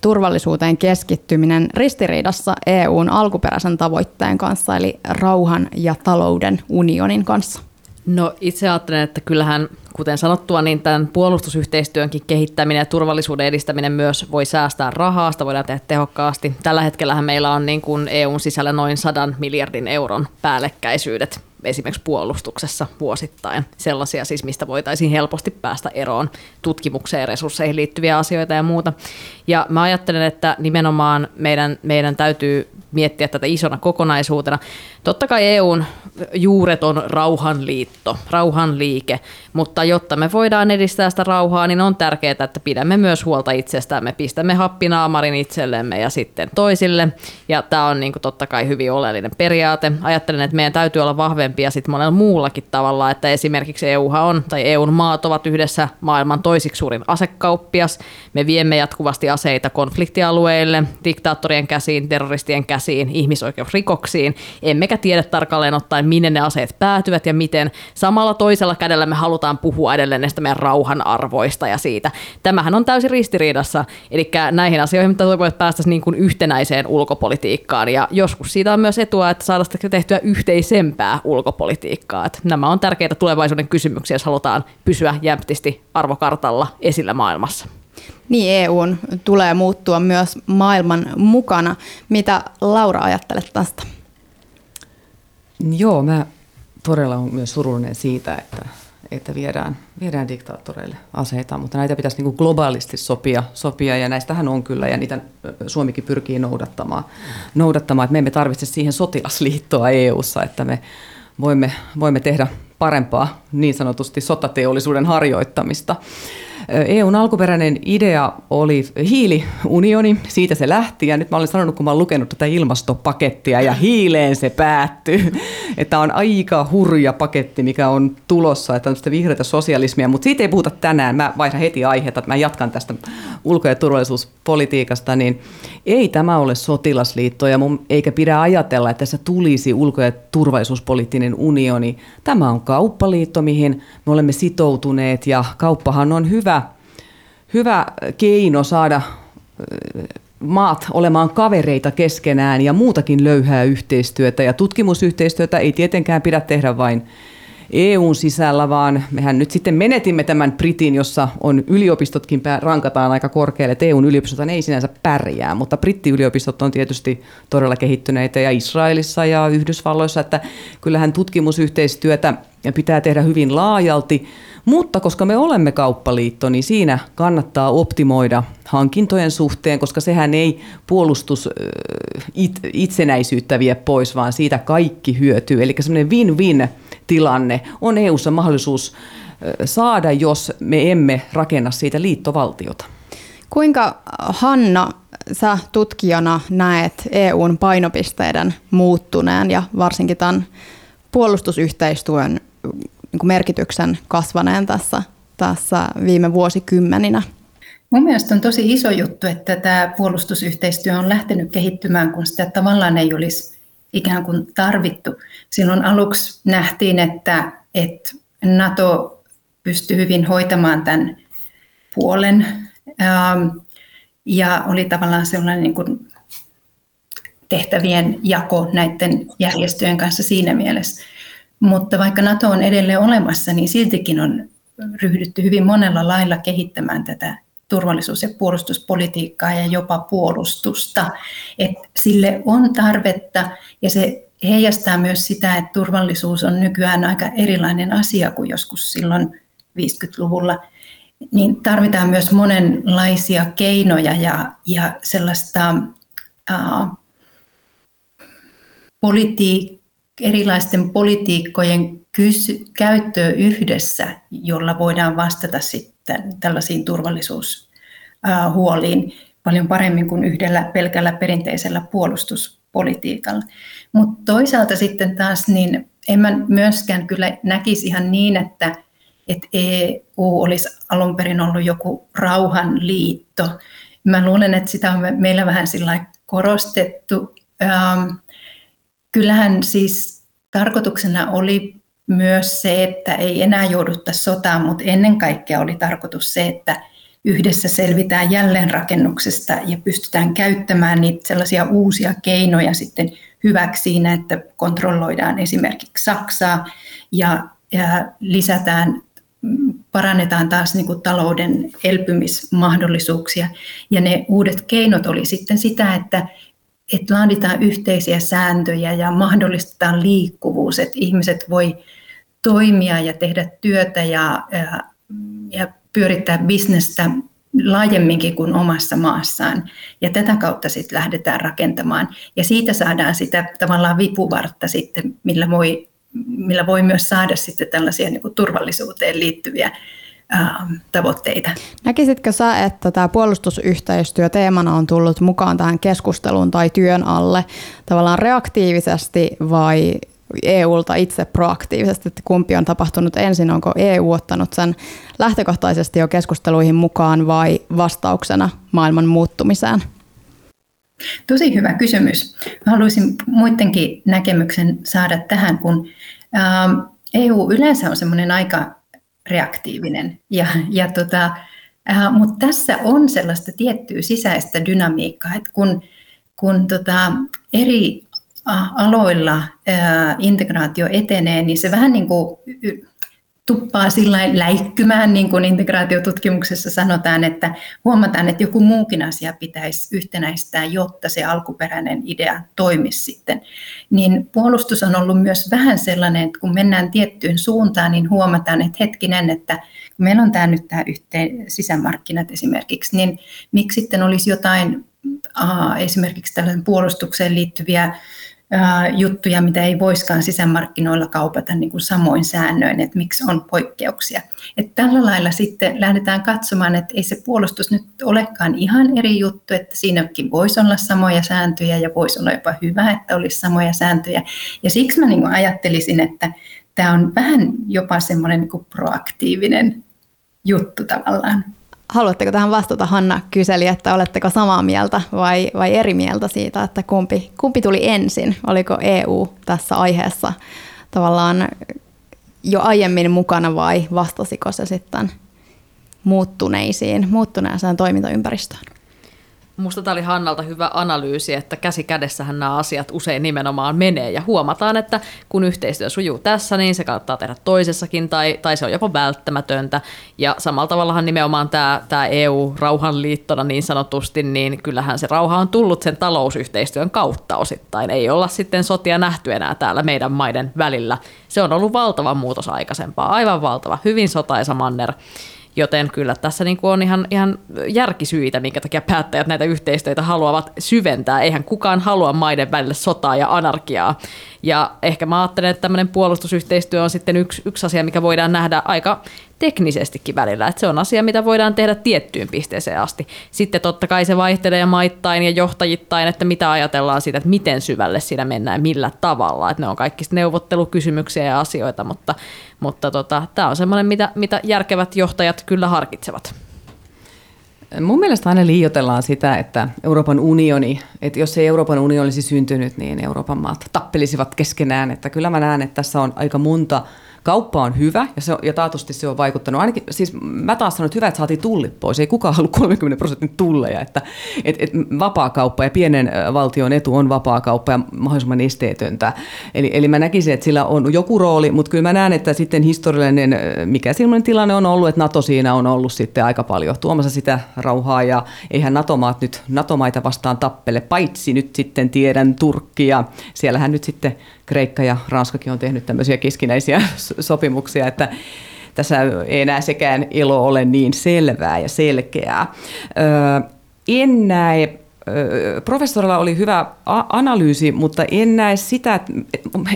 turvallisuuteen keskittyminen ristiriidassa E U:n alkuperäisen tavoitteen kanssa, eli rauhan ja talouden unionin kanssa? No itse ajattelen, että kyllähän kuten sanottua, niin tämän puolustusyhteistyönkin kehittäminen ja turvallisuuden edistäminen myös voi säästää rahaa, sitä voidaan tehdä tehokkaasti. Tällä hetkellähän meillä on niin kuin E U:n sisällä noin sadan miljardin euron päällekkäisyydet esimerkiksi puolustuksessa vuosittain. Sellaisia siis, mistä voitaisiin helposti päästä eroon tutkimukseen, resursseihin liittyviä asioita ja muuta. Ja mä ajattelen, että nimenomaan meidän, meidän täytyy miettiä tätä isona kokonaisuutena. Totta kai E U:n juuret on rauhanliitto, rauhanliike, mutta jotta me voidaan edistää sitä rauhaa, niin on tärkeää, että pidämme myös huolta itsestämme, pistämme happinaamarin itsellemme ja sitten toisille. Ja tämä on niin kuin totta kai hyvin oleellinen periaate. Ajattelen, että meidän täytyy olla vahvempia sitten monella muullakin tavalla, että esimerkiksi E U:han on, tai E U:n maat ovat yhdessä maailman toisiksi suurin asekauppias. Me viemme jatkuvasti aseita konfliktialueille, diktaattorien käsiin, terroristien käsiin, ihmisoikeusrikoksiin. Emmekä tiedä tarkalleen ottaen, minne ne aseet päätyvät ja miten. Samalla toisella kädellä me halutaan puhua edelleen näistä meidän rauhan arvoista ja siitä. Tämähän on täysin ristiriidassa, eli näihin asioihin toivon, että päästäisiin niin kuin yhtenäiseen ulkopolitiikkaan, ja joskus siitä on myös etua, että saadaan tehtyä yhteisempää ulkopolitiikkaa. Että nämä on tärkeitä tulevaisuuden kysymyksiä, jos halutaan pysyä jämptisti arvokartalla esillä maailmassa. Niin, E U:n tulee muuttua myös maailman mukana. Mitä Laura ajattelet tästä? Joo, mä todella olen myös surullinen siitä, että että viedään, viedään diktaattoreille aseita, mutta näitä pitäisi niin kuin globaalisti sopia, sopia, ja näistähän on kyllä, ja niitä Suomikin pyrkii noudattamaan, noudattamaan että me emme tarvitse siihen sotilasliittoa E U:ssa, että me voimme, voimme tehdä parempaa niin sanotusti sotateollisuuden harjoittamista. E U:n alkuperäinen idea oli hiiliunioni, siitä se lähti ja nyt mä olen sanonut, kun mä olen lukenut tätä ilmastopakettia ja hiileen se päättyy. Tämä on aika hurja paketti, mikä on tulossa, että on sitä vihreätä sosialismia, mutta siitä ei puhuta tänään. Mä vaihdan heti aihetta, että mä jatkan tästä ulko- ja turvallisuuspolitiikasta, niin ei tämä ole sotilasliitto ja mun eikä pidä ajatella, että tässä tulisi ulko- ja turvallisuuspoliittinen unioni. Tämä on kauppaliitto, mihin me olemme sitoutuneet ja kauppahan on hyvä, hyvä keino saada maat olemaan kavereita keskenään ja muutakin löyhää yhteistyötä ja tutkimusyhteistyötä ei tietenkään pidä tehdä vain E U:n sisällä, vaan mehän nyt sitten menetimme tämän Britin, jossa on yliopistotkin rankataan aika korkealle. E U:n yliopistot ei sinänsä pärjää, mutta brittiyliopistot on tietysti todella kehittyneitä ja Israelissa ja Yhdysvalloissa, että kyllähän tutkimusyhteistyötä pitää tehdä hyvin laajalti, mutta koska me olemme kauppaliitto, niin siinä kannattaa optimoida hankintojen suhteen, koska sehän ei puolustus itsenäisyyttä vie pois, vaan siitä kaikki hyötyy. Eli semmoinen win-win tilanne on E U:ssa mahdollisuus saada, jos me emme rakenna siitä liittovaltiota. Kuinka, Hanna, sä tutkijana näet E U:n painopisteiden muuttuneen ja varsinkin tämän puolustusyhteistyön merkityksen kasvaneen tässä, tässä viime vuosikymmeninä? Mun mielestä on tosi iso juttu, että tämä puolustusyhteistyö on lähtenyt kehittymään, kun sitä tavallaan ei olisi ikään kuin tarvittu. Silloin aluksi nähtiin, että, että NATO pystyi hyvin hoitamaan tämän puolen ja oli tavallaan sellainen niin kuin tehtävien jako näiden järjestöjen kanssa siinä mielessä. Mutta vaikka NATO on edelleen olemassa, niin siltikin on ryhdytty hyvin monella lailla kehittämään tätä turvallisuus- ja puolustuspolitiikkaa ja jopa puolustusta. Et sille on tarvetta ja se heijastaa myös sitä, että turvallisuus on nykyään aika erilainen asia kuin joskus silloin viisikymmentäluvulla. Niin tarvitaan myös monenlaisia keinoja ja, ja sellaista äh, politiikkaa, erilaisten politiikkojen kysy- käyttöä yhdessä, jolla voidaan vastata sitten tällaisiin turvallisuushuoliin paljon paremmin kuin yhdellä pelkällä perinteisellä puolustuspolitiikalla. Mutta toisaalta sitten taas, niin en mä myöskään kyllä näkisi ihan niin, että, että E U olisi alun perin ollut joku rauhanliitto. Mä luulen, että sitä on meillä vähän sillä korostettu. Kyllähän siis tarkoituksena oli myös se, että ei enää joudutta sotaan, mutta ennen kaikkea oli tarkoitus se, että yhdessä selvitään jälleenrakennuksesta ja pystytään käyttämään niitä sellaisia uusia keinoja sitten hyväksi siinä, että kontrolloidaan esimerkiksi Saksaa ja, ja lisätään, parannetaan taas niin kuin talouden elpymismahdollisuuksia. Ja ne uudet keinot oli sitten sitä, että että laaditaan yhteisiä sääntöjä ja mahdollistetaan liikkuvuus, että ihmiset voi toimia ja tehdä työtä ja, ja, ja pyörittää bisnestä laajemminkin kuin omassa maassaan. Ja tätä kautta sitten lähdetään rakentamaan. Ja siitä saadaan sitä tavallaan vipuvartta sitten, millä voi, millä voi myös saada sitten tällaisia niin kuin turvallisuuteen liittyviä tavoitteita. Näkisitkö sä, että tämä puolustusyhteistyö teemana on tullut mukaan tähän keskusteluun tai työn alle tavallaan reaktiivisesti vai E U:lta itse proaktiivisesti, että kumpi on tapahtunut ensin, onko E U ottanut sen lähtökohtaisesti jo keskusteluihin mukaan vai vastauksena maailman muuttumiseen? Tosi hyvä kysymys. Haluaisin muidenkin näkemyksen saada tähän, kun E U yleensä on semmoinen aika reaktiivinen. Ja, ja tota, äh, mutta tässä on sellaista tiettyä sisäistä dynamiikkaa, että kun, kun tota eri aloilla äh, integraatio etenee, niin se vähän niin kuin tuppaa sillain läikkymään, niin kuin integraatiotutkimuksessa sanotaan, että huomataan, että joku muukin asia pitäisi yhtenäistää, jotta se alkuperäinen idea toimisi sitten. Niin puolustus on ollut myös vähän sellainen, että kun mennään tiettyyn suuntaan, niin huomataan, että hetkinen, että kun meillä on tämä nyt tämä yhteen sisämarkkinat esimerkiksi, niin miksi sitten olisi jotain aa, esimerkiksi tällaisen puolustukseen liittyviä juttuja, mitä ei voiskaan sisämarkkinoilla kaupata niin kuin samoin säännöin, että miksi on poikkeuksia. Että tällä lailla sitten lähdetään katsomaan, että ei se puolustus nyt olekaan ihan eri juttu, että siinäkin voisi olla samoja sääntöjä ja voisi olla jopa hyvä, että olisi samoja sääntöjä. Ja siksi mä niin kuin ajattelisin, että tämä on vähän jopa semmoinen niin kuin proaktiivinen juttu tavallaan. Haluatteko tähän vastata? Hanna kyseli, että oletteko samaa mieltä vai, vai eri mieltä siitä, että kumpi, kumpi tuli ensin? Oliko E U tässä aiheessa tavallaan jo aiemmin mukana vai vastasiko se sitten muuttuneisiin, muuttuneeseen toimintaympäristöön? Musta tämä oli Hannalta hyvä analyysi, että käsi kädessähän nämä asiat usein nimenomaan menee ja huomataan, että kun yhteistyö sujuu tässä, niin se kannattaa tehdä toisessakin tai, tai se on jopa välttämätöntä. Ja samalla tavallahan nimenomaan tämä, tämä E U-rauhanliittona niin sanotusti, niin kyllähän se rauha on tullut sen talousyhteistyön kautta osittain. Ei olla sitten sotia nähty enää täällä meidän maiden välillä. Se on ollut valtava muutos aikaisempaa, aivan valtava, hyvin sotaisa manner. Joten kyllä tässä niin kuin on ihan, ihan järkisyitä, minkä takia päättäjät näitä yhteistyötä haluavat syventää. Eihän kukaan halua maiden välillä sotaa ja anarkiaa. Ja ehkä mä ajattelen, että tämmöinen puolustusyhteistyö on sitten yksi, yksi asia, mikä voidaan nähdä aika teknisestikin välillä. Että se on asia, mitä voidaan tehdä tiettyyn pisteeseen asti. Sitten totta kai se vaihtelee maittain ja johtajittain, että mitä ajatellaan siitä, että miten syvälle siinä mennään, millä tavalla. Että ne on kaikki neuvottelukysymyksiä ja asioita, mutta, mutta tota, tämä on semmoinen, mitä, mitä järkevät johtajat kyllä harkitsevat. Mun mielestä aina liioitellaan sitä, että Euroopan unioni, että jos ei Euroopan unioni olisi syntynyt, niin Euroopan maat tappelisivat keskenään. Että kyllä mä näen, että tässä on aika monta. Kauppa on hyvä ja, se on, ja taatusti se on vaikuttanut. Ainakin, siis mä taas sanon, että hyvä, että saatiin tullit pois. Ei kukaan halua kolmekymmentä prosentin tulleja. Että, et, et vapaa kauppa ja pienen valtion etu on vapaa kauppa ja mahdollisimman esteetöntä. Eli, eli mä näkisin, että sillä on joku rooli, mutta kyllä mä näen, että sitten historiallinen, mikä sellainen tilanne on ollut, että NATO siinä on ollut sitten aika paljon tuomassa sitä rauhaa ja eihän NATO-maat nyt NATO-maita vastaan tappele, paitsi nyt sitten tiedän Turkkia. Siellähän nyt sitten Kreikka ja Ranskakin on tehnyt tämmöisiä keskinäisiä sopimuksia, että tässä ei enää sekään elo ole niin selvää ja selkeää. En näe, professorilla oli hyvä analyysi, mutta en näe sitä,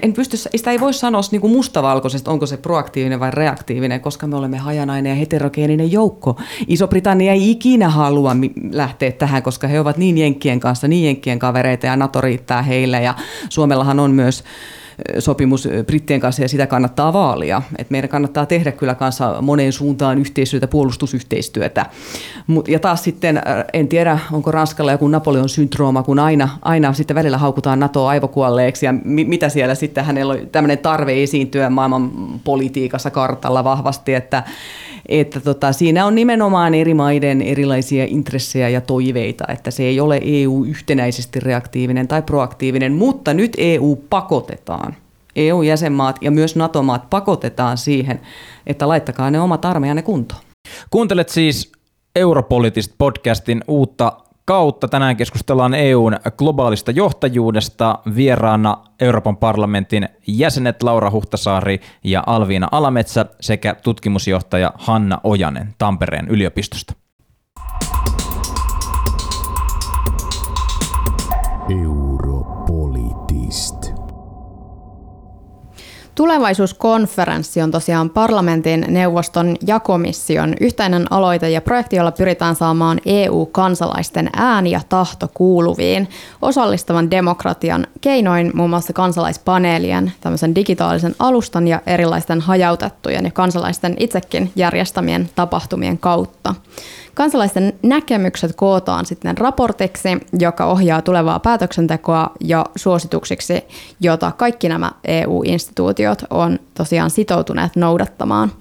en pysty, sitä ei voi sanoa niin mustavalkoisesti, onko se proaktiivinen vai reaktiivinen, koska me olemme hajanainen ja heterogeeninen joukko. Iso-Britannia ei ikinä halua lähteä tähän, koska he ovat niin jenkkien kanssa, niin jenkkien kavereita ja NATO riittää heillä ja Suomellahan on myös sopimus brittien kanssa ja sitä kannattaa vaalia. Et meidän kannattaa tehdä kyllä kanssa moneen suuntaan yhteistyötä, puolustusyhteistyötä. Mut, ja taas sitten, en tiedä, onko Ranskalla joku Napoleon syndrooma, kun aina, aina sitten välillä haukutaan NATOa aivokuolleeksi ja mi- mitä siellä sitten hänellä on tämmöinen tarve esiintyä maailman politiikassa kartalla vahvasti, että, että tota, siinä on nimenomaan eri maiden erilaisia intressejä ja toiveita, että se ei ole E U yhtenäisesti reaktiivinen tai proaktiivinen, mutta nyt E U pakotetaan. E U-jäsenmaat ja myös NATO-maat pakotetaan siihen, että laittakaa ne omat armeijanne kuntoon. Kuuntelet siis Europolitist-podcastin uutta kautta. Tänään keskustellaan E U:n globaalista johtajuudesta. Vieraana Euroopan parlamentin jäsenet Laura Huhtasaari ja Alviina Alametsä sekä tutkimusjohtaja Hanna Ojanen Tampereen yliopistosta. Europolitist. Tulevaisuuskonferenssi on tosiaan parlamentin, neuvoston ja komission yhteinen aloite ja projekti, jolla pyritään saamaan E U-kansalaisten ääni ja tahto kuuluviin osallistavan demokratian keinoin muun muassa kansalaispaneelien, tämmöisen digitaalisen alustan ja erilaisten hajautettujen ja kansalaisten itsekin järjestämien tapahtumien kautta. Kansalaisten näkemykset kootaan sitten raportiksi, joka ohjaa tulevaa päätöksentekoa ja suosituksiksi, jota kaikki nämä E U-instituutiot on tosiaan sitoutuneet noudattamaan.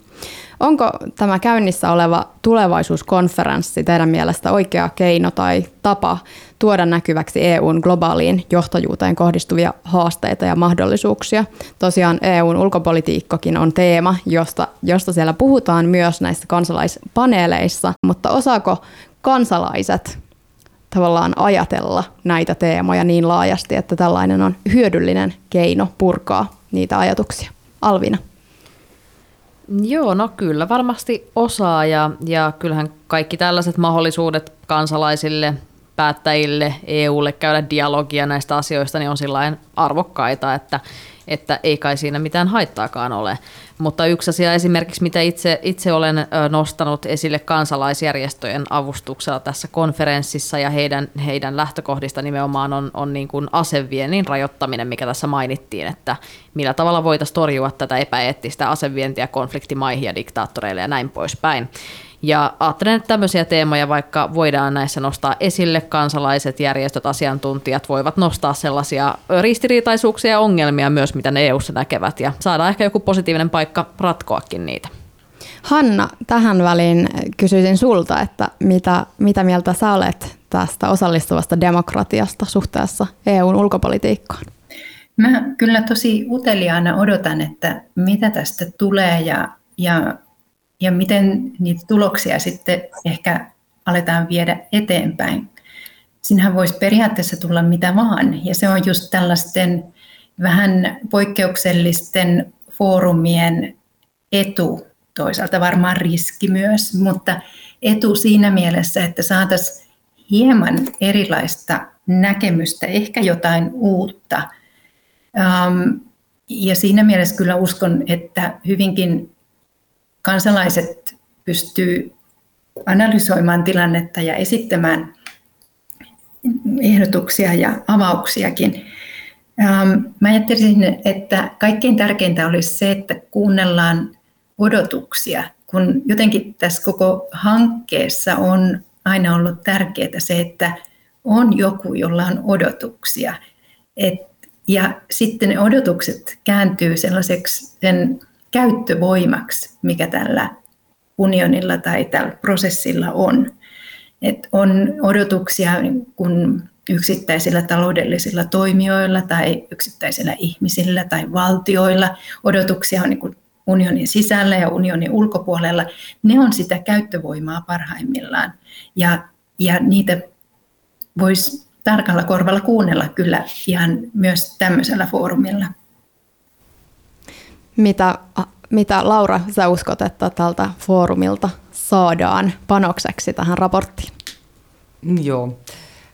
Onko tämä käynnissä oleva tulevaisuuskonferenssi teidän mielestä oikea keino tai tapa tuoda näkyväksi E U:n globaaliin johtajuuteen kohdistuvia haasteita ja mahdollisuuksia? Tosiaan E U:n ulkopolitiikkakin on teema, josta, josta siellä puhutaan myös näissä kansalaispaneeleissa, mutta osaako kansalaiset tavallaan ajatella näitä teemoja niin laajasti, että tällainen on hyödyllinen keino purkaa niitä ajatuksia? Alviina. Joo, no kyllä varmasti osaa ja, ja kyllähän kaikki tällaiset mahdollisuudet kansalaisille päättäjille, E U:lle käydä dialogia näistä asioista, niin on sillain arvokkaita, että, että ei kai siinä mitään haittaakaan ole. Mutta yksi asia esimerkiksi, mitä itse, itse olen nostanut esille kansalaisjärjestöjen avustuksella tässä konferenssissa ja heidän, heidän lähtökohdista nimenomaan on, on niin kuin aseviennin rajoittaminen, mikä tässä mainittiin, että millä tavalla voitaisiin torjua tätä epäeettistä asevientiä konfliktimaihin ja diktaattoreille ja näin poispäin. Ja ajattelen, että tämmöisiä teemoja vaikka voidaan näissä nostaa esille, kansalaiset, järjestöt, asiantuntijat voivat nostaa sellaisia ristiriitaisuuksia ja ongelmia myös, mitä ne E U:ssa näkevät, ja saadaan ehkä joku positiivinen paikka ratkoakin niitä. Hanna, tähän väliin kysyisin sulta, että mitä, mitä mieltä sä olet tästä osallistuvasta demokratiasta suhteessa E U:n ulkopolitiikkaan? Mä kyllä tosi uteliaana odotan, että mitä tästä tulee ja, ja Ja miten niitä tuloksia sitten ehkä aletaan viedä eteenpäin. Siinähän voisi periaatteessa tulla mitä vaan. Ja se on just tällaisten vähän poikkeuksellisten foorumien etu. Toisaalta varmaan riski myös, mutta etu siinä mielessä, että saataisiin hieman erilaista näkemystä, ehkä jotain uutta. Ja siinä mielessä kyllä uskon, että hyvinkin kansalaiset pystyy analysoimaan tilannetta ja esittämään ehdotuksia ja avauksiakin. Mä ajattelisin, että kaikkein tärkeintä olisi se, että kuunnellaan odotuksia, kun jotenkin tässä koko hankkeessa on aina ollut tärkeää se, että on joku, jolla on odotuksia. Et, ja sitten ne odotukset kääntyy sellaiseksi sen käyttövoimaksi, mikä tällä unionilla tai tällä prosessilla on. Et on odotuksia kun yksittäisillä taloudellisilla toimijoilla tai yksittäisillä ihmisillä tai valtioilla. Odotuksia on niin kuin unionin sisällä ja unionin ulkopuolella. Ne on sitä käyttövoimaa parhaimmillaan. Ja, ja niitä voisi tarkalla korvalla kuunnella kyllä ihan myös tämmöisellä foorumilla. Mitä, mitä Laura, sä uskot, että tältä foorumilta saadaan panokseksi tähän raporttiin? Joo.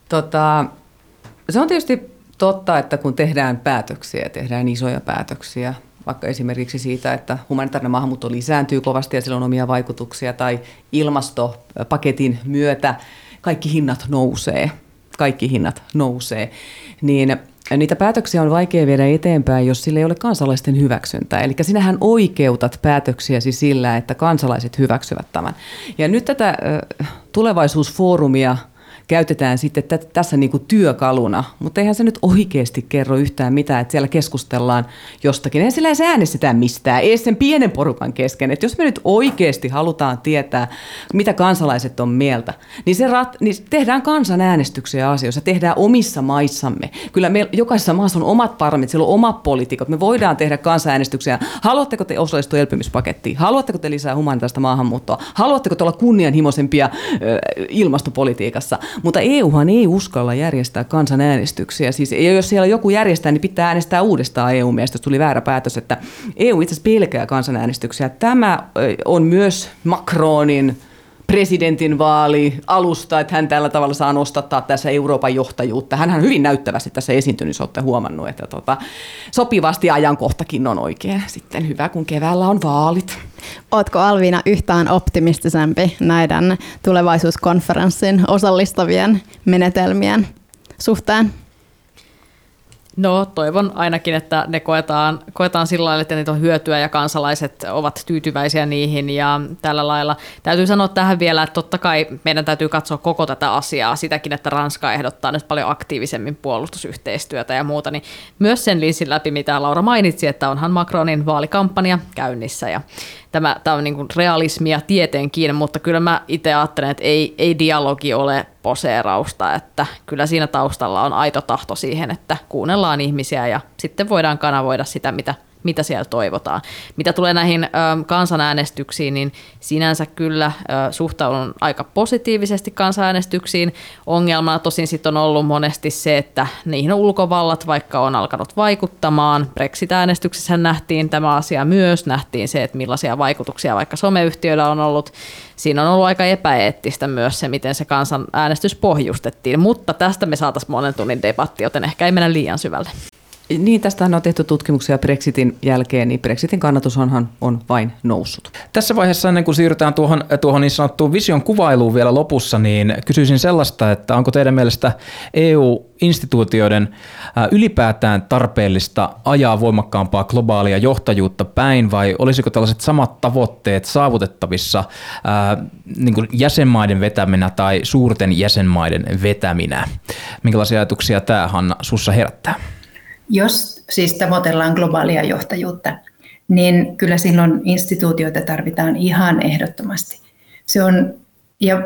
Tota, se on tietysti totta, että kun tehdään päätöksiä, tehdään isoja päätöksiä, vaikka esimerkiksi siitä, että humanitaarinen maahanmuutto lisääntyy kovasti ja sillä on omia vaikutuksia, tai ilmastopaketin myötä kaikki hinnat nousee, kaikki hinnat nousee, niin niitä päätöksiä on vaikea viedä eteenpäin, jos sillä ei ole kansalaisten hyväksyntää. Eli sinähän oikeutat päätöksiäsi sillä, että kansalaiset hyväksyvät tämän. Ja nyt tätä tulevaisuusfoorumia käytetään sitten tässä niin kuin työkaluna, mutta eihän se nyt oikeasti kerro yhtään mitään, että siellä keskustellaan jostakin. Eihän sillä edes äänestetään mistään, ei sen pienen porukan kesken. Että jos me nyt oikeasti halutaan tietää, mitä kansalaiset on mieltä, niin, se rat, niin tehdään kansanäänestyksiä asioissa, tehdään omissa maissamme. Kyllä meillä jokaisessa maassa on omat parlamentit, siellä on omat poliitikot. Me voidaan tehdä kansanäänestyksiä. Haluatteko te osallistua elpymispakettiin? Haluatteko te lisää humanitaarista maahanmuuttoa? Haluatteko te olla kunnianhimoisempia ilmastopolitiikassa? Mutta E Uhan ei uskalla järjestää kansanäänestyksiä. Siis jos siellä joku järjestää, niin pitää äänestää uudestaan E U-mielestä, jos tuli väärä päätös, että E U itse asiassa pelkää kansanäänestyksiä. Tämä on myös Macronin presidentin vaali alusta, että hän tällä tavalla saa nostattaa tässä Euroopan johtajuutta. Hänhän hyvin näyttävästi tässä esiintynyt, olette huomannut, että tota, sopivasti ajankohtakin on oikein. Sitten hyvä, kun keväällä on vaalit. Ootko Alviina yhtään optimistisempi näiden tulevaisuuskonferenssin osallistavien menetelmien suhteen? No toivon ainakin, että ne koetaan, koetaan sillä lailla, että niitä on hyötyä ja kansalaiset ovat tyytyväisiä niihin ja tällä lailla. Täytyy sanoa tähän vielä, että totta kai meidän täytyy katsoa koko tätä asiaa, sitäkin, että Ranska ehdottaa nyt paljon aktiivisemmin puolustusyhteistyötä ja muuta, niin myös sen linssin läpi, mitä Laura mainitsi, että onhan Macronin vaalikampanja käynnissä ja tämä, tämä on niin kuin realismia tietenkin, mutta kyllä mä itse ajattelen, että ei, ei dialogi ole poseerausta, että kyllä siinä taustalla on aito tahto siihen, että kuunnellaan ihmisiä ja sitten voidaan kanavoida sitä, mitä, mitä siellä toivotaan. Mitä tulee näihin ö, kansanäänestyksiin, niin sinänsä kyllä ö, suhtaudun aika positiivisesti kansanäänestyksiin. Ongelmana tosin sit on ollut monesti se, että niihin ulkovallat vaikka on alkanut vaikuttamaan. Brexit-äänestyksessä nähtiin tämä asia myös, nähtiin se, että millaisia vaikutuksia vaikka someyhtiöillä on ollut. Siinä on ollut aika epäeettistä myös se, miten se kansanäänestys pohjustettiin, mutta tästä me saataisiin monen tunnin debatti, joten ehkä ei mennä liian syvälle. Niin, tästähän on tehty tutkimuksia Brexitin jälkeen, niin Brexitin kannatushan on vain noussut. Tässä vaiheessa, ennen kuin siirrytään tuohon, tuohon niin sanottuun vision kuvailuun vielä lopussa, niin kysyisin sellaista, että onko teidän mielestä E U-instituutioiden ylipäätään tarpeellista ajaa voimakkaampaa globaalia johtajuutta päin, vai olisiko tällaiset samat tavoitteet saavutettavissa ää, niin kuin jäsenmaiden vetäminä tai suurten jäsenmaiden vetäminä? Minkälaisia ajatuksia tämä, Hanna, sussa herättää? Jos siis tavoitellaan globaalia johtajuutta, niin kyllä silloin instituutioita tarvitaan ihan ehdottomasti. Se on, ja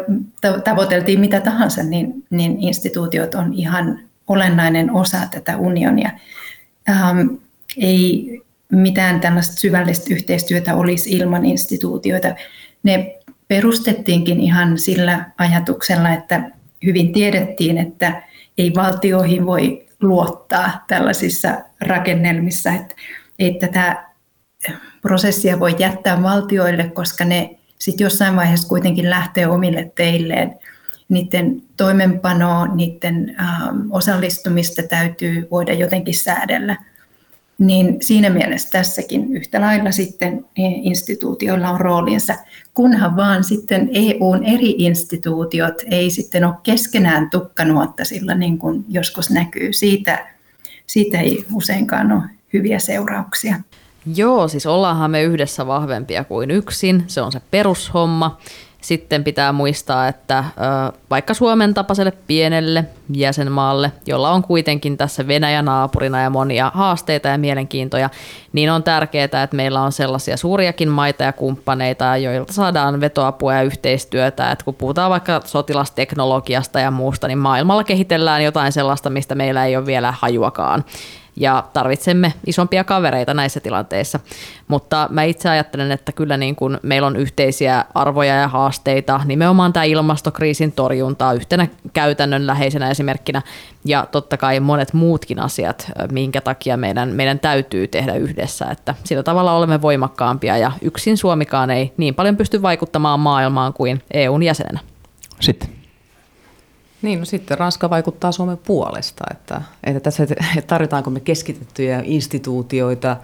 tavoiteltiin mitä tahansa, niin, niin instituutiot on ihan olennainen osa tätä unionia. Ähm, ei mitään tällaista syvällistä yhteistyötä olisi ilman instituutioita. Ne perustettiinkin ihan sillä ajatuksella, että hyvin tiedettiin, että ei valtioihin voi luottaa tällaisissa rakennelmissa, että ei tätä prosessia voi jättää valtioille, koska ne sitten jossain vaiheessa kuitenkin lähtee omille teilleen. Niiden toimenpanoa, niiden ähm, osallistumista täytyy voida jotenkin säädellä. Niin siinä mielessä tässäkin yhtä lailla sitten instituutioilla on roolinsa, kunhan vaan sitten E U:n eri instituutiot ei sitten ole keskenään tukkanuotta, sillä niin kuin joskus näkyy, siitä, siitä ei useinkaan ole hyviä seurauksia. Joo, siis ollaanhan me yhdessä vahvempia kuin yksin, se on se perushomma. Sitten pitää muistaa, että vaikka Suomen tapaiselle pienelle jäsenmaalle, jolla on kuitenkin tässä Venäjä naapurina ja monia haasteita ja mielenkiintoja, niin on tärkeää, että meillä on sellaisia suuriakin maita ja kumppaneita, joilta saadaan vetoapua ja yhteistyötä. Että kun puhutaan vaikka sotilasteknologiasta ja muusta, niin maailmalla kehitellään jotain sellaista, mistä meillä ei ole vielä hajuakaan. Ja tarvitsemme isompia kavereita näissä tilanteissa, mutta mä itse ajattelen, että kyllä niin kun meillä on yhteisiä arvoja ja haasteita, nimenomaan tämä ilmastokriisin torjuntaa yhtenä käytännönläheisenä esimerkkinä, ja totta kai monet muutkin asiat, minkä takia meidän, meidän täytyy tehdä yhdessä, että sillä tavalla olemme voimakkaampia, ja yksin Suomikaan ei niin paljon pysty vaikuttamaan maailmaan kuin E U:n jäsenenä. Sitten. Niin, no sitten Ranska vaikuttaa Suomen puolesta, että, että tässä että tarvitaanko me keskitettyjä instituutioita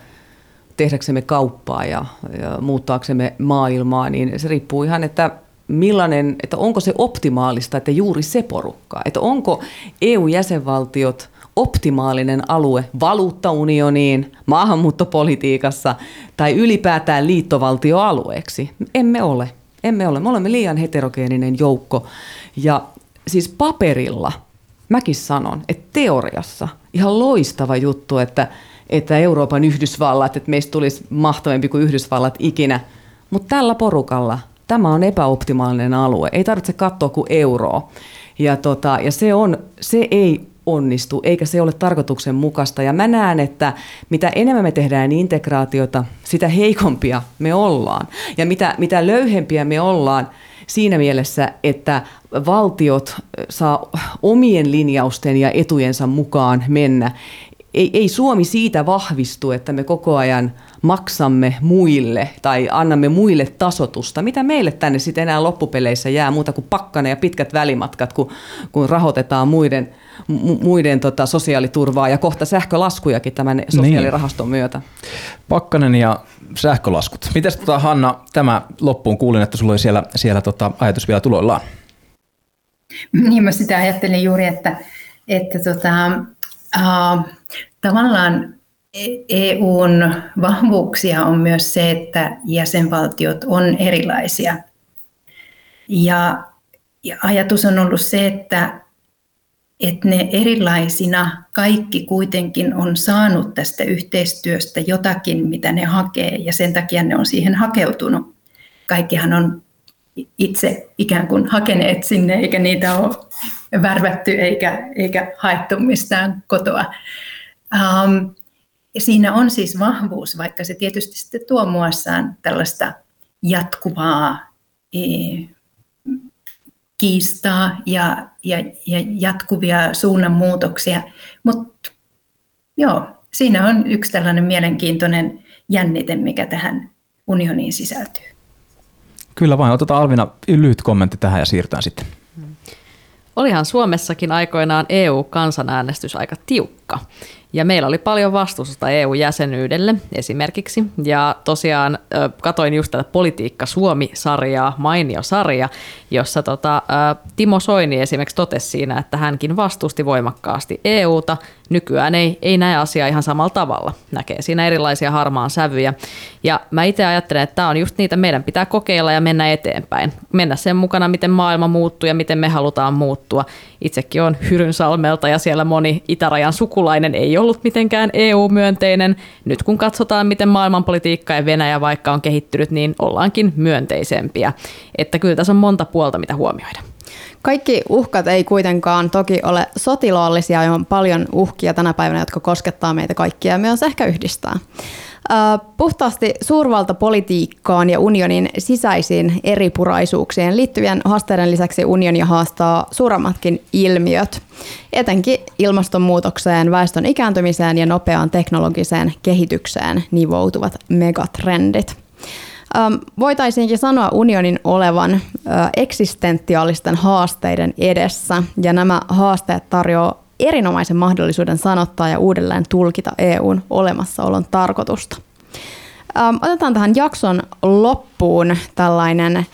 tehdäksemme kauppaa ja, ja muuttaaksemme maailmaa, niin se riippuu ihan, että millainen, että onko se optimaalista, että juuri se porukka, että onko E U-jäsenvaltiot optimaalinen alue valuuttaunioniin, maahanmuuttopolitiikassa tai ylipäätään liittovaltioalueeksi. Emme ole, emme ole, me olemme liian heterogeeninen joukko ja siis paperilla, mäkin sanon, että teoriassa ihan loistava juttu, että, että Euroopan Yhdysvallat, että meistä tulisi mahtavampi kuin Yhdysvallat ikinä. Mutta tällä porukalla tämä on epäoptimaalinen alue. Ei tarvitse katsoa kuin euroa. Ja, tota, ja se, on, se ei onnistu, eikä se ole tarkoituksenmukaista. Ja mä näen, että mitä enemmän me tehdään integraatiota, sitä heikompia me ollaan. Ja mitä, mitä löyhempiä me ollaan, siinä mielessä, että valtiot saa omien linjausten ja etujensa mukaan mennä. Ei, ei Suomi siitä vahvistu, että me koko ajan maksamme muille tai annamme muille tasotusta. Mitä meille tänne sitten enää loppupeleissä jää muuta kuin pakkane ja pitkät välimatkat, kun, kun rahoitetaan muiden, muiden tota sosiaaliturvaa ja kohta sähkölaskujakin tämän sosiaalirahaston niin myötä. Pakkanen ja sähkölaskut. Mites tota, Hanna, tämä loppuun kuulin, että sulla oli siellä, siellä tota, ajatus vielä tuloillaan. Niin mä sitä ajattelin juuri, että, että tota, äh, tavallaan E U:n vahvuuksia on myös se, että jäsenvaltiot on erilaisia. Ja, ja ajatus on ollut se, että, että ne erilaisina kaikki kuitenkin on saanut tästä yhteistyöstä jotakin, mitä ne hakee, ja sen takia ne on siihen hakeutunut. Kaikkihan on itse ikään kuin hakeneet sinne, eikä niitä ole värvätty eikä, eikä haettu mistään kotoa. Um, Ja siinä on siis vahvuus, vaikka se tietysti sitten tuo muassaan tällaista jatkuvaa kiistaa ja, ja, ja jatkuvia suunnanmuutoksia. Mutta joo, siinä on yksi tällainen mielenkiintoinen jännite, mikä tähän unioniin sisältyy. Kyllä vain. Otetaan Alviina lyhyt kommentti tähän ja siirrytään sitten. Olihan Suomessakin aikoinaan E U-kansanäänestys aika tiukka. Ja meillä oli paljon vastustusta E U-jäsenyydelle esimerkiksi. Ja tosiaan katoin just tätä Politiikka Suomi-sarjaa, mainio sarja, jossa tota, Timo Soini esimerkiksi totesi siinä, että hänkin vastusti voimakkaasti E U:ta. Nykyään ei, ei näe asiaa ihan samalla tavalla. Näkee siinä erilaisia harmaan sävyjä. Ja mä itse ajattelen, että tämä on just niitä, meidän pitää kokeilla ja mennä eteenpäin. Mennä sen mukana, miten maailma muuttuu ja miten me halutaan muuttua. Itsekin olen Hyrynsalmelta ja siellä moni itärajan sukulainen ei ollut mitenkään E U-myönteinen. Nyt kun katsotaan, miten maailmanpolitiikka ja Venäjä vaikka on kehittynyt, niin ollaankin myönteisempiä. Että kyllä tässä on monta puolta, mitä huomioida. Kaikki uhkat ei kuitenkaan toki ole sotilaallisia, ja on paljon uhkia tänä päivänä, jotka koskettaa meitä kaikkia ja myös ehkä yhdistää. Puhtaasti suurvaltapolitiikkaan ja unionin sisäisiin eripuraisuuksien liittyvien haasteiden lisäksi unioni haastaa suuremmatkin ilmiöt, etenkin ilmastonmuutokseen, väestön ikääntymiseen ja nopeaan teknologiseen kehitykseen nivoutuvat megatrendit. Voitaisiinkin sanoa unionin olevan eksistentiaalisten haasteiden edessä, ja nämä haasteet tarjoaa erinomaisen mahdollisuuden sanottaa ja uudelleen tulkita E U:n olemassaolon tarkoitusta. Otetaan tähän jakson loppuun tällainen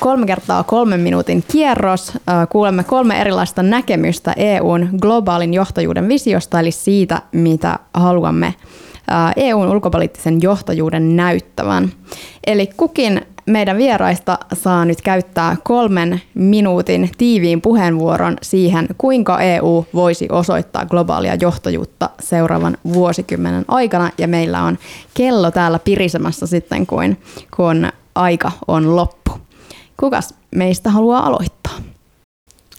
kolme kertaa kolmen minuutin kierros. Kuulemme kolme erilaista näkemystä E U:n globaalin johtajuuden visiosta, eli siitä, mitä haluamme E U:n ulkopoliittisen johtajuuden näyttävän. Eli kukin meidän vieraista saa nyt käyttää kolmen minuutin tiiviin puheenvuoron siihen, kuinka E U voisi osoittaa globaalia johtajuutta seuraavan vuosikymmenen aikana. Ja meillä on kello täällä pirisemässä sitten, kun, kun aika on loppu. Kukas meistä haluaa aloittaa?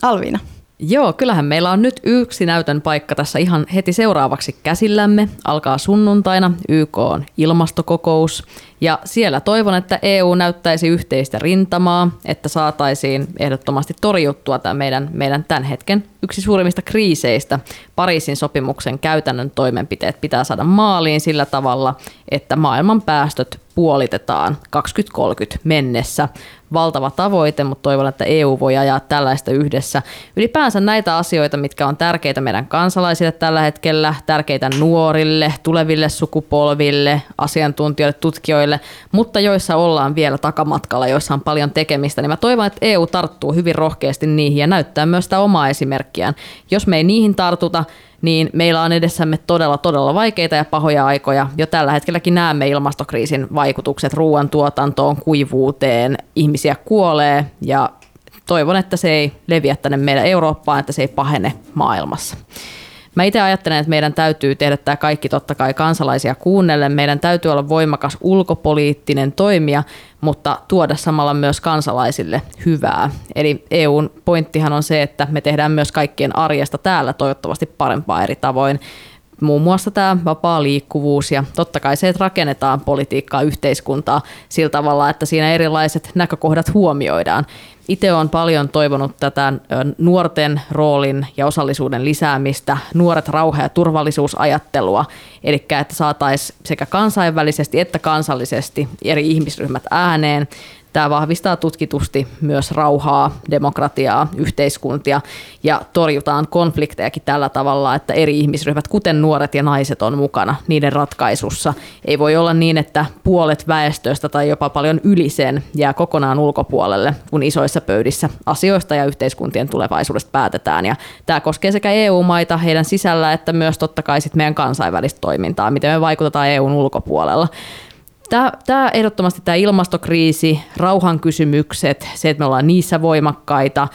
Alviina. Joo, kyllähän meillä on nyt yksi näytön paikka tässä ihan heti seuraavaksi käsillämme. Alkaa sunnuntaina Y K:n ilmastokokous. Ja siellä toivon, että E U näyttäisi yhteistä rintamaa, että saataisiin ehdottomasti torjuttua tämä meidän, meidän tämän hetken yksi suurimmista kriiseistä. Pariisin sopimuksen käytännön toimenpiteet pitää saada maaliin sillä tavalla, että maailman päästöt puolitetaan kaksituhattakolmekymmentä mennessä. Valtava tavoite, mutta toivon, että E U voi ajaa tällaista yhdessä. Ylipäänsä näitä asioita, mitkä on tärkeitä meidän kansalaisille tällä hetkellä, tärkeitä nuorille, tuleville sukupolville, asiantuntijoille, tutkijoille, mutta joissa ollaan vielä takamatkalla, joissa on paljon tekemistä, niin mä toivon, että E U tarttuu hyvin rohkeasti niihin ja näyttää myös sitä omaa esimerkkiään. Jos me ei niihin tartuta, niin meillä on edessämme todella, todella vaikeita ja pahoja aikoja. Jo tällä hetkelläkin näemme ilmastokriisin vaikutukset ruoantuotantoon, kuivuuteen, ihmisiä kuolee ja toivon, että se ei leviä tänne meidän Eurooppaan, että se ei pahene maailmassa. Mä itse ajattelen, että meidän täytyy tehdä tämä kaikki totta kai kansalaisia kuunnellen. Meidän täytyy olla voimakas ulkopoliittinen toimija, mutta tuoda samalla myös kansalaisille hyvää. Eli E U:n pointtihan on se, että me tehdään myös kaikkien arjesta täällä toivottavasti parempaa eri tavoin. Muun muassa tämä vapaa liikkuvuus ja totta kai se, että rakennetaan politiikkaa, yhteiskuntaa sillä tavalla, että siinä erilaiset näkökohdat huomioidaan. Itse olen paljon toivonut tätä nuorten roolin ja osallisuuden lisäämistä, nuoret rauha- ja turvallisuusajattelua, eli että saataisiin sekä kansainvälisesti että kansallisesti eri ihmisryhmät ääneen. Tämä vahvistaa tutkitusti myös rauhaa, demokratiaa, yhteiskuntia ja torjutaan konfliktejakin tällä tavalla, että eri ihmisryhmät, kuten nuoret ja naiset, on mukana niiden ratkaisussa. Ei voi olla niin, että puolet väestöstä tai jopa paljon yli sen jää kokonaan ulkopuolelle, kun isoissa pöydissä asioista ja yhteiskuntien tulevaisuudesta päätetään. Ja tämä koskee sekä E U-maita heidän sisällä että myös totta kai sit meidän kansainvälistä toimintaa, miten me vaikutetaan E U:n ulkopuolella. Tämä, tämä ehdottomasti tämä ilmastokriisi, rauhankysymykset, se, että me ollaan niissä voimakkaita,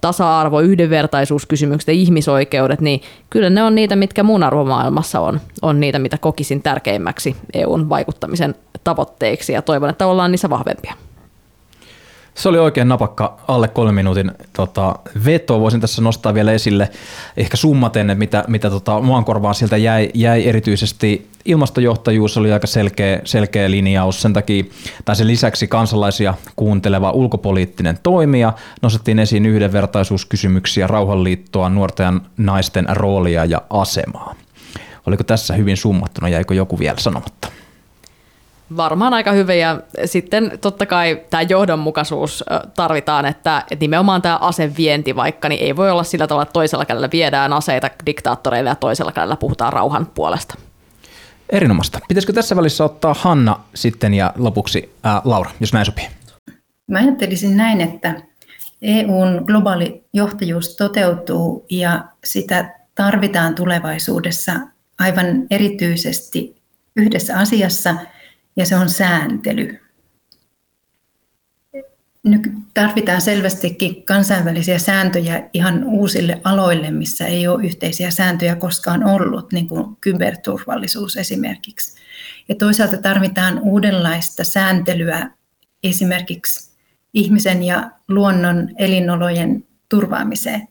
tasa-arvo, yhdenvertaisuuskysymykset ja ihmisoikeudet, niin kyllä ne on niitä, mitkä mun arvomaailmassa on, on niitä, mitä kokisin tärkeimmäksi E U:n vaikuttamisen tavoitteiksi ja toivon, että ollaan niissä vahvempia. Se oli oikein napakka alle kolmen minuutin tota, veto. Voisin tässä nostaa vielä esille ehkä summaten, mitä, mitä tota, maankorvaan sieltä jäi, jäi erityisesti. Ilmastojohtajuus oli aika selkeä, selkeä linjaus. Sen takia, tai sen lisäksi kansalaisia kuunteleva ulkopoliittinen toimija. Nostettiin esiin yhdenvertaisuuskysymyksiä, rauhanliittoa, nuorten naisten roolia ja asemaa. Oliko tässä hyvin summattuna, jäikö joku vielä sanomatta? Varmaan aika hyvin, ja sitten totta kai tämä johdonmukaisuus tarvitaan, että nimenomaan tämä asevienti vaikka, niin ei voi olla sillä tavalla, että toisella kädellä viedään aseita diktaattoreille ja toisella kädellä puhutaan rauhan puolesta. Erinomaista. Pitäisikö tässä välissä ottaa Hanna sitten ja lopuksi ää, Laura, jos näin sopii? Mä ajattelisin näin, että E U:n globaali johtajuus toteutuu ja sitä tarvitaan tulevaisuudessa aivan erityisesti yhdessä asiassa, ja se on sääntely. Nyt tarvitaan selvästikin kansainvälisiä sääntöjä ihan uusille aloille, missä ei ole yhteisiä sääntöjä koskaan ollut, niin kuin kyberturvallisuus esimerkiksi. Ja toisaalta tarvitaan uudenlaista sääntelyä esimerkiksi ihmisen ja luonnon elinolojen turvaamiseen.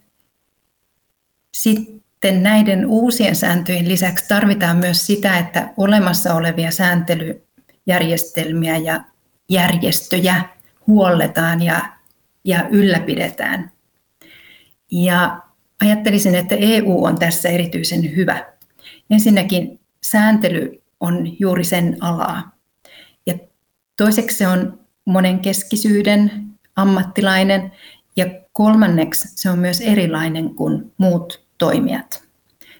Sitten Sitten näiden uusien sääntöjen lisäksi tarvitaan myös sitä, että olemassa olevia sääntelyjärjestelmiä ja järjestöjä huolletaan ja, ja ylläpidetään. Ja ajattelisin, että E U on tässä erityisen hyvä. Ensinnäkin sääntely on juuri sen alaa. Ja toiseksi se on monenkeskisyyden ammattilainen. Ja kolmanneksi se on myös erilainen kuin muut toimijat,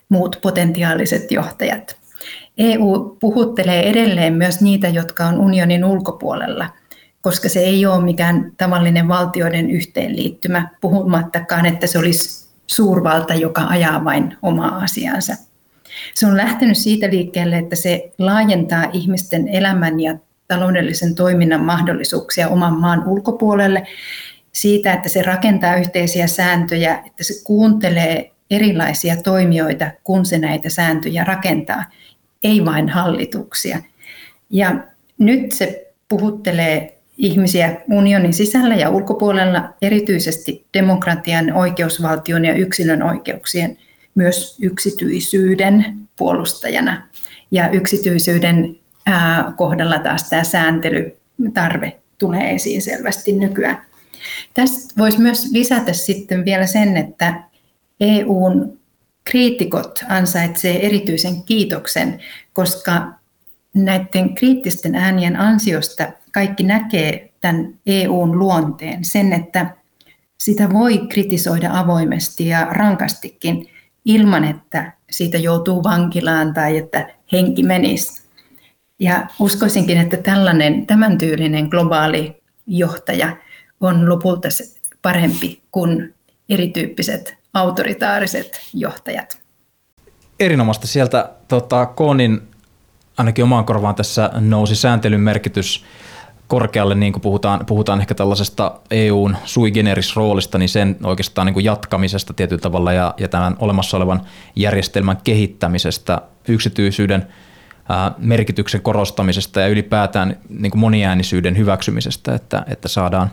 muut potentiaaliset johtajat. E U puhuttelee edelleen myös niitä, jotka on unionin ulkopuolella, koska se ei ole mikään tavallinen valtioiden yhteenliittymä, puhumattakaan, että se olisi suurvalta, joka ajaa vain omaa asiansa. Se on lähtenyt siitä liikkeelle, että se laajentaa ihmisten elämän ja taloudellisen toiminnan mahdollisuuksia oman maan ulkopuolelle, siitä, että se rakentaa yhteisiä sääntöjä, että se kuuntelee erilaisia toimijoita, kun se näitä sääntöjä rakentaa, ei vain hallituksia. Ja nyt se puhuttelee ihmisiä unionin sisällä ja ulkopuolella, erityisesti demokratian, oikeusvaltion ja yksilön oikeuksien, myös yksityisyyden puolustajana. Ja yksityisyyden kohdalla taas tämä sääntelytarve tulee esiin selvästi nykyään. Tästä voisi myös lisätä sitten vielä sen, että E U:n kriitikot ansaitsee erityisen kiitoksen, koska näiden kriittisten äänien ansiosta kaikki näkee tämän E U:n luonteen, sen, että sitä voi kritisoida avoimesti ja rankastikin ilman, että siitä joutuu vankilaan tai että henki menisi. Ja uskoisinkin, että tällainen, tämän tyylinen globaali johtaja on lopulta parempi kuin erityyppiset autoritaariset johtajat. Erinomaista sieltä tota, Koonin, ainakin omaan korvaan tässä nousi sääntelyn merkitys korkealle, niin kuin puhutaan, puhutaan ehkä tällaisesta E U:n sui generis roolista, niin sen oikeastaan niin kuin jatkamisesta tietyllä tavalla ja, ja tämän olemassa olevan järjestelmän kehittämisestä, yksityisyyden ää, merkityksen korostamisesta ja ylipäätään niin kuin moniäänisyyden hyväksymisestä, että, että saadaan,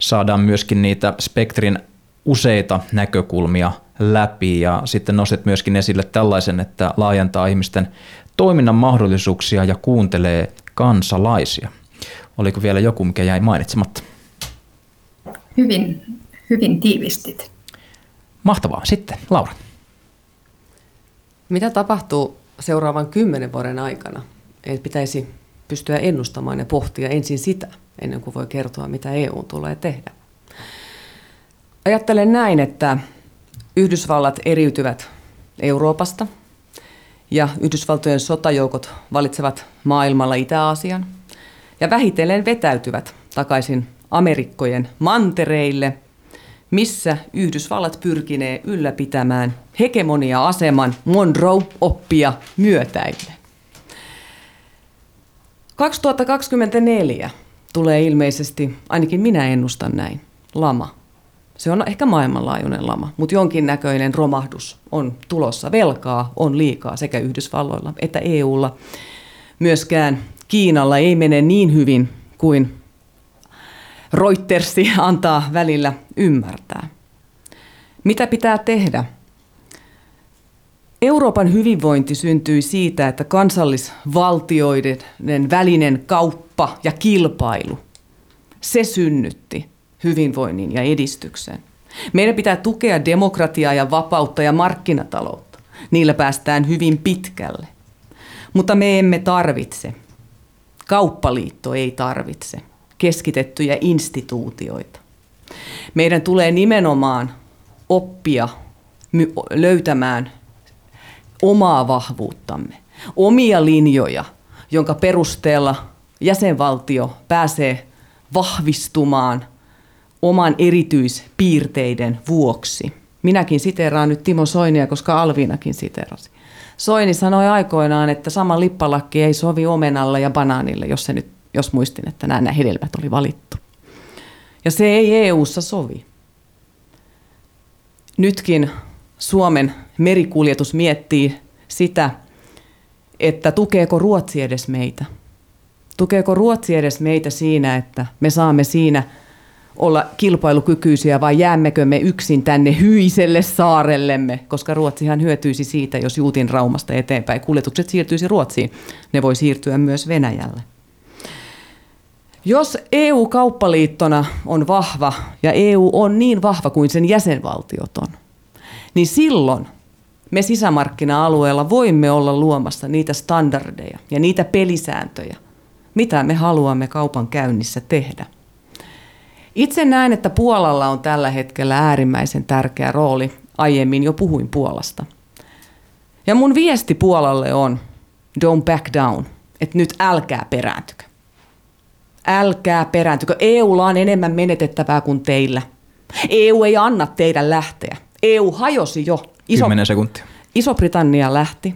saadaan myöskin niitä spektrin useita näkökulmia läpi, ja sitten nostit myöskin esille tällaisen, että laajentaa ihmisten toiminnan mahdollisuuksia ja kuuntelee kansalaisia. Oliko vielä joku, mikä jäi mainitsematta? Hyvin, hyvin tiivistit. Mahtavaa. Sitten Laura. Mitä tapahtuu seuraavan kymmenen vuoden aikana? Et pitäisi pystyä ennustamaan ja pohtia ensin sitä, ennen kuin voi kertoa, mitä E U tulee tehdä. Ajattelen näin, että Yhdysvallat eriytyvät Euroopasta ja Yhdysvaltojen sotajoukot valitsevat maailmalla Itä-Aasian ja vähitellen vetäytyvät takaisin Amerikkojen mantereille, missä Yhdysvallat pyrkinee ylläpitämään hegemonia-aseman Monroe-oppia myötäille. kaksituhattakaksikymmentäneljä tulee ilmeisesti, ainakin minä ennustan näin, lama. Se on ehkä maailmanlaajuinen lama, mutta jonkinnäköinen romahdus on tulossa. Velkaa on liikaa sekä Yhdysvalloilla että E U:lla. Myöskään Kiinalla ei mene niin hyvin kuin Reuters antaa välillä ymmärtää. Mitä pitää tehdä? Euroopan hyvinvointi syntyi siitä, että kansallisvaltioiden välinen kauppa ja kilpailu, se synnytti hyvinvoinnin ja edistyksen. Meidän pitää tukea demokratiaa ja vapautta ja markkinataloutta. Niillä päästään hyvin pitkälle. Mutta me emme tarvitse. Kauppaliitto ei tarvitse keskitettyjä instituutioita. Meidän tulee nimenomaan oppia löytämään omaa vahvuuttamme, omia linjoja, jonka perusteella jäsenvaltio pääsee vahvistumaan oman erityispiirteiden vuoksi. Minäkin siteeraan nyt Timo Soinia, koska Alviinakin siteerasi. Soini sanoi aikoinaan, että sama lippalakki ei sovi omenalle ja banaanille, jos, se nyt, jos muistin, että nämä, nämä hedelmät oli valittu. Ja se ei E U:ssa sovi. Nytkin Suomen merikuljetus miettii sitä, että tukeeko Ruotsi edes meitä. Tukeeko Ruotsi edes meitä siinä, että me saamme siinä olla kilpailukykyisiä vai jäämmekö me yksin tänne hyiselle saarellemme, koska Ruotsihan hyötyisi siitä, jos Juutin Raumasta eteenpäin kuljetukset siirtyisi Ruotsiin. Ne voi siirtyä myös Venäjälle. Jos E U-kauppaliittona on vahva ja E U on niin vahva kuin sen jäsenvaltiot on, niin silloin me sisämarkkina-alueella voimme olla luomassa niitä standardeja ja niitä pelisääntöjä, mitä me haluamme kaupan käynnissä tehdä. Itse näen, että Puolalla on tällä hetkellä äärimmäisen tärkeä rooli. Aiemmin jo puhuin Puolasta. Ja mun viesti Puolalle on don't back down, että nyt älkää perääntykö. Älkää perääntykö. E U:lla on enemmän menetettävää kuin teillä. E U ei anna teidän lähteä. E U hajosi jo. Iso- kymmenen sekuntia. Iso-Britannia lähti,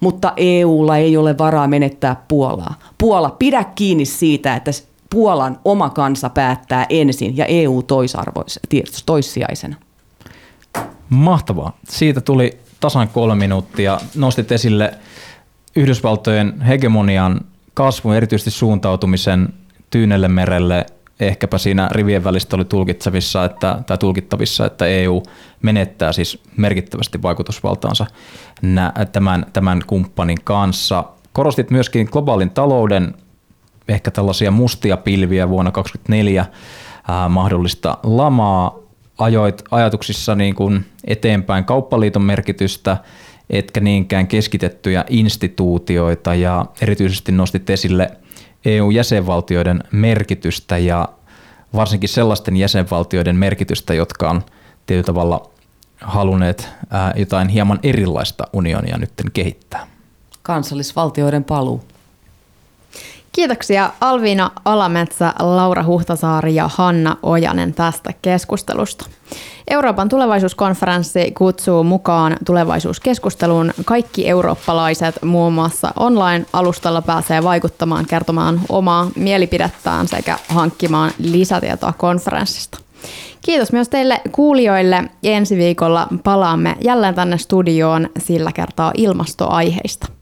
mutta E U:lla ei ole varaa menettää Puolaa. Puola, pidä kiinni siitä, että Puolan oma kansa päättää ensin ja E U toissijaisena. Mahtavaa. Siitä tuli tasan kolme minuuttia. Nostit esille Yhdysvaltojen hegemonian kasvun, erityisesti suuntautumisen Tyynelle merelle. Ehkäpä siinä rivien välistä oli tulkittavissa, että, tai tulkittavissa, että E U menettää siis merkittävästi vaikutusvaltaansa tämän, tämän kumppanin kanssa. Korostit myöskin globaalin talouden ehkä tällaisia mustia pilviä vuonna kaksikymmentäneljä äh, mahdollista lamaa. Ajoit ajatuksissa niin kuin eteenpäin kauppaliiton merkitystä, etkä niinkään keskitettyjä instituutioita ja erityisesti nostit esille E U-jäsenvaltioiden merkitystä ja varsinkin sellaisten jäsenvaltioiden merkitystä, jotka on tietyllä tavalla halunneet äh, jotain hieman erilaista unionia nyt kehittää. Kansallisvaltioiden paluu. Kiitoksia Alviina Alametsä, Laura Huhtasaari ja Hanna Ojanen tästä keskustelusta. Euroopan tulevaisuuskonferenssi kutsuu mukaan tulevaisuuskeskusteluun kaikki eurooppalaiset, muun muassa online-alustalla pääsee vaikuttamaan, kertomaan omaa mielipidettään sekä hankkimaan lisätietoa konferenssista. Kiitos myös teille kuulijoille. Ensi viikolla palaamme jälleen tänne studioon, sillä kertaa ilmastoaiheista.